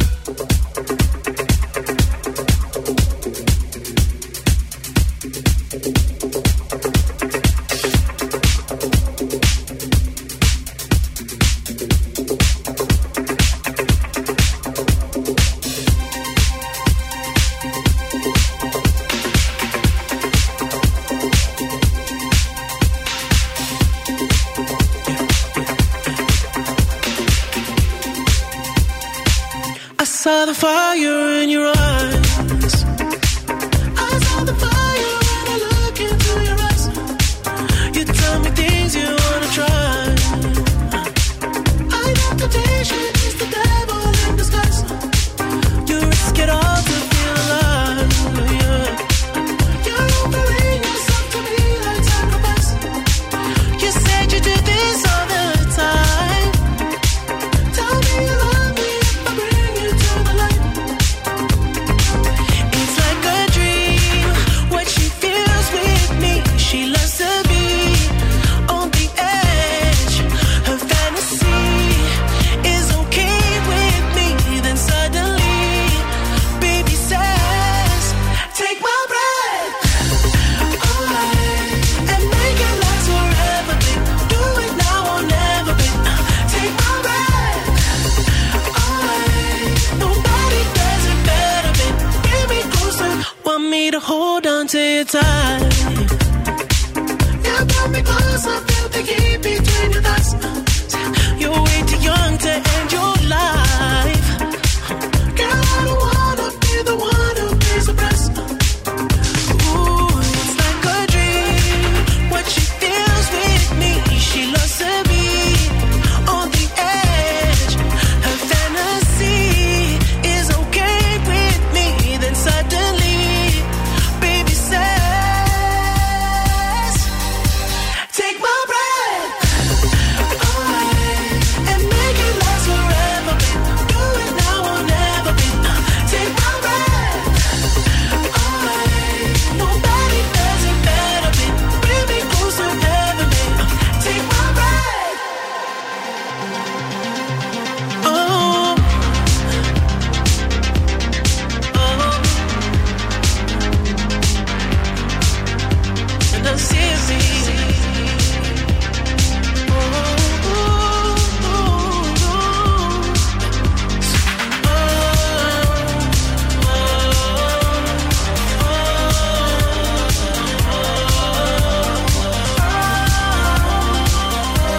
saw the fire in your eyes. I saw the fire when I look into your eyes. You tell me things you wanna try. I know temptation is the devil in disguise. You risk it all to feel alive. You're offering yourself to me like sacrifice. You said you do this all the time. Tell me you love me if I bring you to the light. It's like a dream, what she feels with me. She loves to be on the edge. Her fantasy is okay with me. Then suddenly, baby says, take my breath away and make it last forever, babe. Do it now or never, babe. Take my breath away. Nobody does it better, babe. Bring me closer. Want me to hold on to you tight. You brought me closer, feel the heat between your thighs. You're way too young to end your life. Girl, I don't wanna be the one who pays the price. Ooh, it's like a dream, what she feels with me. She loves to be on the edge. Her fantasy is okay with me. Then suddenly, baby says, take my breath away and make it last forever, babe. Do it now or never, babe. Take my breath away. Nobody does it better, babe. Bring me closer than ever, babe. Take my breath. Oh, oh, and I'm serious. Take my breath away and make it last forever, babe. Do it now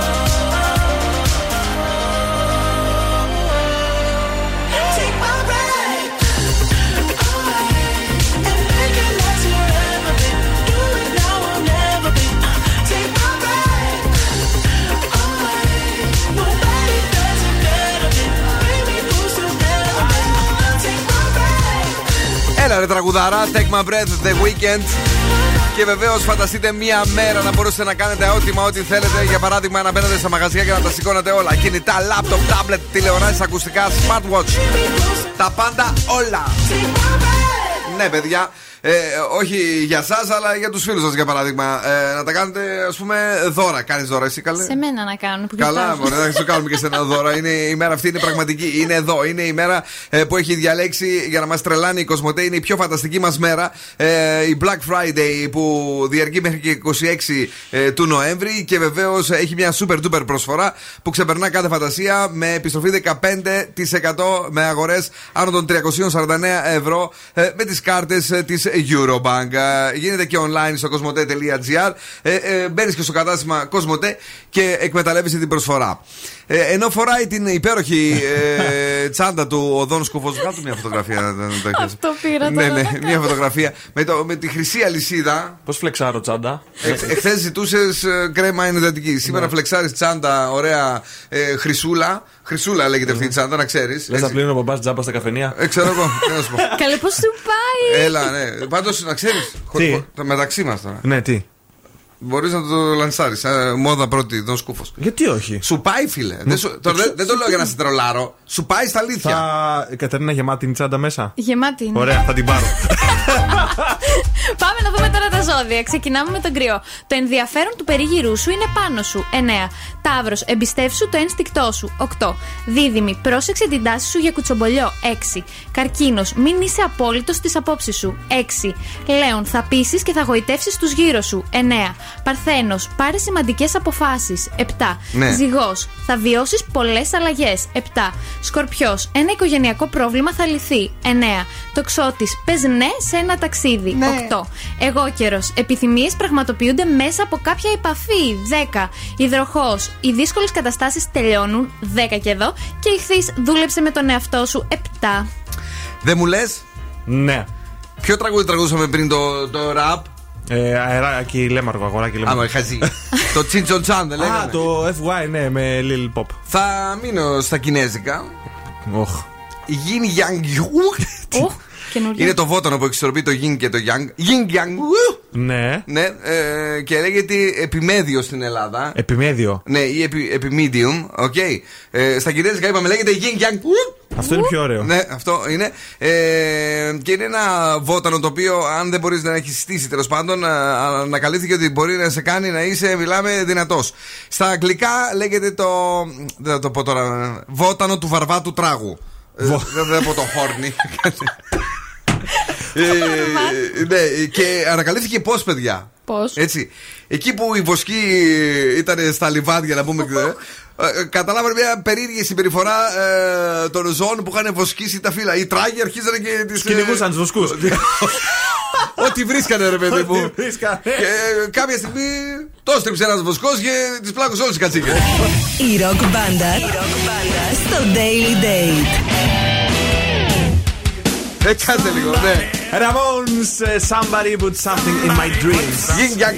or never, babe. Take my breath away. Nobody does it better, babe. Bring me closer than ever, babe. Take my breath. Έλα ρε τραγουδαρά, Take My Breath, The Weeknd. Και βεβαίως φανταστείτε μία μέρα να μπορούσατε να κάνετε ό,τι θέλετε. Για παράδειγμα, να μπαίνετε στα μαγαζιά και να τα σηκώνατε όλα. Κινητά, λάπτοπ, τάμπλετ, τηλεοράσεις, ακουστικά, smartwatch. Τα πάντα όλα. Ναι, παιδιά. Όχι για εσάς, αλλά για τους φίλους σας, για παράδειγμα. Να τα κάνετε, ας πούμε, δώρα. Κάνεις δώρα, εσύ καλέ? Σε μένα να κάνουν. Καλά, μπορεί να σου κάνουμε και σε ένα δώρα. Είναι, η μέρα αυτή είναι πραγματική. Είναι εδώ. Είναι η μέρα που έχει διαλέξει για να μας τρελάνει η Cosmote. Είναι η πιο φανταστική μας μέρα. Η Black Friday που διαρκεί μέχρι και 26 του Νοέμβρη. Και βεβαίως έχει μια super duper προσφορά που ξεπερνά κάθε φαντασία με επιστροφή 15% με αγορές άνω των 349 ευρώ, με τις κάρτες της Eurobank. Γίνεται και online στο cosmote.gr. Μπαίνεις και στο κατάστημα Cosmote και εκμεταλλεύεσαι την προσφορά. Ενώ φοράει την υπέροχη τσάντα του ο Don Scoufo. Κάτω μια φωτογραφία να το έχεις. Αυτό πήρα. Ναι, μια φωτογραφία με τη χρυσή αλυσίδα. Πώς φλεξάρω τσάντα? Εχθές ζητούσες κρέμα ενυδατική. Σήμερα φλεξάρεις τσάντα, ωραία, χρυσούλα. Χρυσούλα λέγεται αυτή η τσάντα, να ξέρεις. Λες να πλύνω μπαμπάς τζάμπα στα καφενεία. Ξέρω εγώ. Καλέ, πώς σου πάει. Έλα, ναι. Πάντως να ξέρεις. Μεταξύ μας τώρα. Ναι, τι. Μπορείς να το λανσάρεις. Μόδα πρώτη, Don Scoufo. Γιατί όχι. Σου πάει, φίλε. Δεν το λέω για να σε τρολάρω. Σου πάει στα αλήθεια. Η Κατερίνα γεμάτη είναι τσάντα μέσα. Γεμάτη είναι. Ωραία, θα την πάρω. Πάμε να δούμε τώρα τα ζώδια. Ξεκινάμε με τον Κρυό. Το ενδιαφέρον του περίγυρού σου είναι πάνω σου. 9. Ταύρος, εμπιστεύσου το ένστικτό σου. 8. Δίδυμη, πρόσεξε την τάση σου για κουτσομπολιό. 6. Καρκίνος, μην είσαι απόλυτος στις απόψεις σου. 6. Λέων, θα πείσεις και θα γοητεύσεις τους γύρω σου. 9. Παρθένος, πάρε σημαντικές αποφάσεις. 7. Ναι. Ζυγός, θα βιώσεις πολλές αλλαγές. 7. Σκορπιός, ένα οικογενειακό πρόβλημα θα λυθεί. 9. Τοξότης, πες ναι σε ένα ταξίδι. Ναι. 8. Εγώκερος, επιθυμίες πραγματοποιούνται μέσα από κάποια επαφή. 10. Υδροχός, οι δύσκολες καταστάσεις τελειώνουν. 10 και εδώ. Και ηχθείς, δούλεψε με τον εαυτό σου. 7. Δεν μου λες? Ναι. Ποιο τραγούδι τραγούσαμε πριν το ραπ? Αεράκι Λέμαργο, αγοράκι Λέμαργο. Άμα, χαζί. Το Τσίντσον Τσάν δεν λέγανε? Α, το FY, ναι, με Lil Pop. Θα μείνω στα κινέζικα. Οχ. Yin Yang Yu. Είναι το βότανο που εξορροπεί το Yin και το Yang. Yin Yang Yu. Ναι. Και λέγεται επιμέδιο στην Ελλάδα. Επιμέδιο. Ναι, ή επιμίδιουμ. Οκ. Στα κινέζικα είπαμε λέγεται Yin Yang Yu. Αυτό είναι πιο ωραίο. Ναι, αυτό είναι. Και είναι ένα βότανο το οποίο, αν δεν μπορείς να έχεις στήσει, τέλος πάντων, ανακαλύφθηκε ότι μπορεί να σε κάνει να είσαι, μιλάμε, δυνατός. Στα αγγλικά λέγεται το. Δεν θα το πω τώρα. Βότανο του βαρβάτου τράγου. Δεν θα πω το χόρνι. Ναι, και ανακαλύφθηκε πώς, παιδιά. Πώς. Έτσι. Εκεί που οι βοσκοί ήταν στα λιβάδια, να πούμε. Καταλάβανε μια περίεργη συμπεριφορά των ζώων που είχαν βοσκήσει τα φύλλα. Οι τράγοι αρχίζανε και τις κυνηγούσαν τους βοσκούς. Ό,τι βρίσκανε, ρε παιδί μου. Και κάποια στιγμή το στρίψε ένας βοσκός και τις πλάκωσε όλες οι κατσίκες. Η ροκ μπάντα στο Daily Date. Κάτσε λίγο, ναι. Ramones, somebody put something in my dreams. Yin-yang.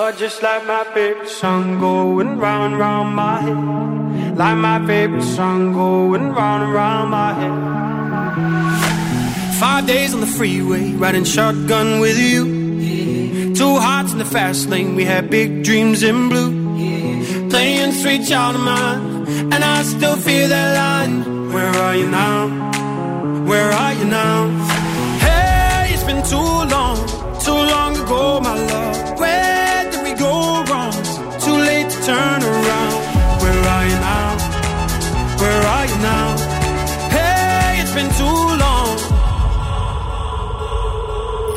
You're just like my favorite song going round, round my head. Like my favorite song going round and round my head. 5 days on the freeway, riding shotgun with you. Yeah. Two hearts in the fast lane, we had big dreams in blue. Yeah. Playing sweet child of mine, and I still feel that line. Where are you now? Where are you now? Hey, it's been too long ago, my love. Where did we go wrong? Too late to turn around. Where are you now? Where are you now? Hey, it's been too long.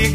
You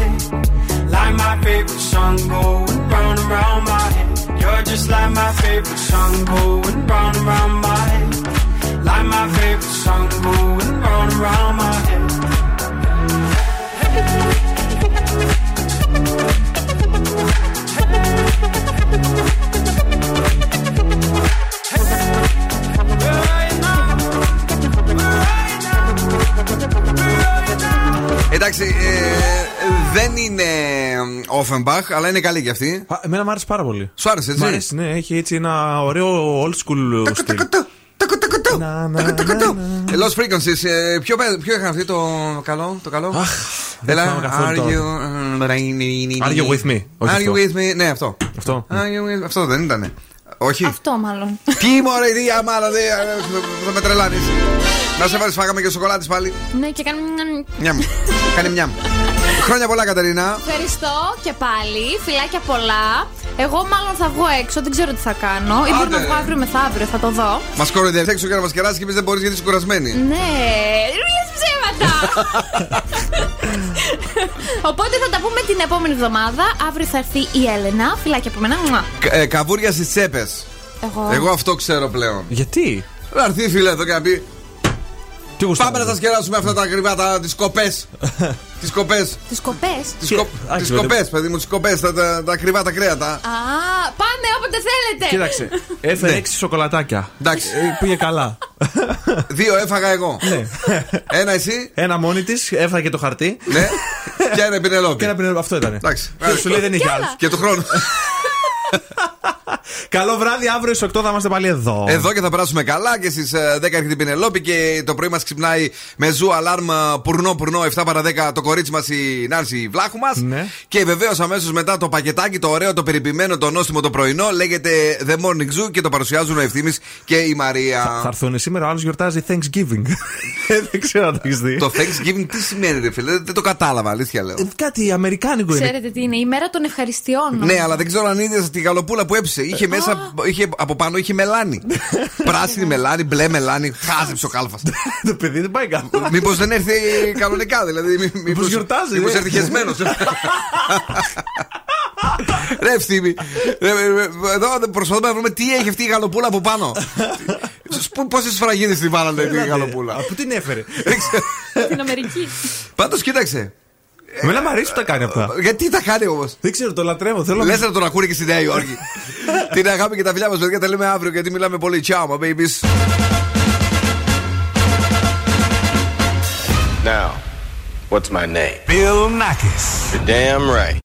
head. Like my favorite song going round and round my head. You're just like my favorite song going round and round my head. Like my favorite song going round and round my head. Εντάξει, δεν είναι Offenbach, αλλά είναι καλή κι αυτή. Εμένα μου άρεσε πάρα πολύ. Σου άρεσε, έτσι? Μου άρεσε, ναι, έχει έτσι ένα ωραίο old school στυλ. Lost Frequencies, ποιο είχαν αυτή το καλό, το καλό? Έλα, Are you with me? Are you with me, ναι, αυτό. Αυτό δεν ήτανε? Όχι. Αυτό μάλλον. Τι μωρέ, ιδέα μάλλον, θα με τρελάνεις. Να σε βάλεις, φάγαμε και σοκολάτες πάλι. Ναι, και κάνει μιάμ. Κάνει μιάμ. Χρόνια πολλά, Κατερίνα. Ευχαριστώ και πάλι. Φιλάκια πολλά. Εγώ μάλλον θα βγω έξω, δεν ξέρω τι θα κάνω. Ή μπορεί να βγω αύριο μεθαύριο, θα το δω. Μας κοροϊδεύει έξω και να μας κεράσει και πει δεν μπορείς γιατί είσαι κουρασμένη. Ναι, λες ψέματα. Οπότε θα τα πούμε την επόμενη εβδομάδα. Αύριο θα έρθει η Έλενα. Φιλάκια από μένα. Καβούρια στις τσέπες. Εγώ αυτό ξέρω πλέον. Γιατί? Θα έρθει φίλε εδώ και να πει. Πάμε να σας κεράσουμε αυτά τα ακριβά, τις κοπές. Τις κοπές. Τις κοπές, παιδί μου, τις κοπές, τα ακριβά τα κρέατα. Α, πάμε όποτε θέλετε. Κοίταξε, έφερε 6 σοκολατάκια. Εντάξει. Πήγε καλά. 2 έφαγα εγώ. Ένα εσύ. Ένα μόνη της, έφαγε και το χαρτί. Ναι. Και ένα Πινελόπι. Αυτό ήταν. Σου λέει δεν είχε άλλο. Και του χρόνου. Καλό βράδυ, αύριο στις 8 θα είμαστε πάλι εδώ. Εδώ και θα περάσουμε καλά και στις 10 έρχεται η Πινελόπη και το πρωί μας ξυπνάει με ζου αλάρμ πουρνό 7 παρα 10 το κορίτσι μας η Νάρση η Βλάχου μας. Ναι. Και βεβαίως αμέσως μετά το πακετάκι, το ωραίο, το περιποιημένο, το νόστιμο το πρωινό λέγεται The Morning Zoo και το παρουσιάζουν ο Ευθύμης και η Μαρία. Θα έρθουν σήμερα, ο άλλος γιορτάζει Thanksgiving. Δεν ξέρω αν το έχεις δει. Το Thanksgiving τι σημαίνει, ρε φίλε, δεν το κατάλαβα, αλήθεια λέω. Κάτι αμερικάνικο είναι. Ξέρετε τι είναι, η μέρα των ευχαριστειών. Ναι, αλλά δεν ξέρω αν είδες τη γαλοπούλα που έψε. Είχε μέσα, από πάνω είχε μελάνι. Πράσινη μελάνι, μπλε μελάνι. Χάζεψε ο κάλφας. Το παιδί δεν πάει κάπου. Μήπως δεν έρθει κανονικά, δηλαδή. Μήπως γιορτάζει. Μήπως έρθει χεσμένος. Ρε Φθήμη, εδώ προσπαθούμε να βρούμε τι έχει αυτή η γαλοπούλα από πάνω. Πόσες σφραγίδες τη βάλανε η γαλοπούλα. Από την έφερε. Στην Αμερική. Πάντως κοίταξε. Εμένα μου αρέσει που τα κάνει αυτά. Γιατί τα κάνει όμως? Δεν ξέρω, το λατρεύω. Λες να τον ακούνε και στη Νέα Υόρκη. Την αγάπη και τα φιλιά μας, παιδιά, τα λέμε αύριο γιατί μιλάμε πολύ. Ciao, my babies. Now, what's my name? Bill Nakis. You're damn right.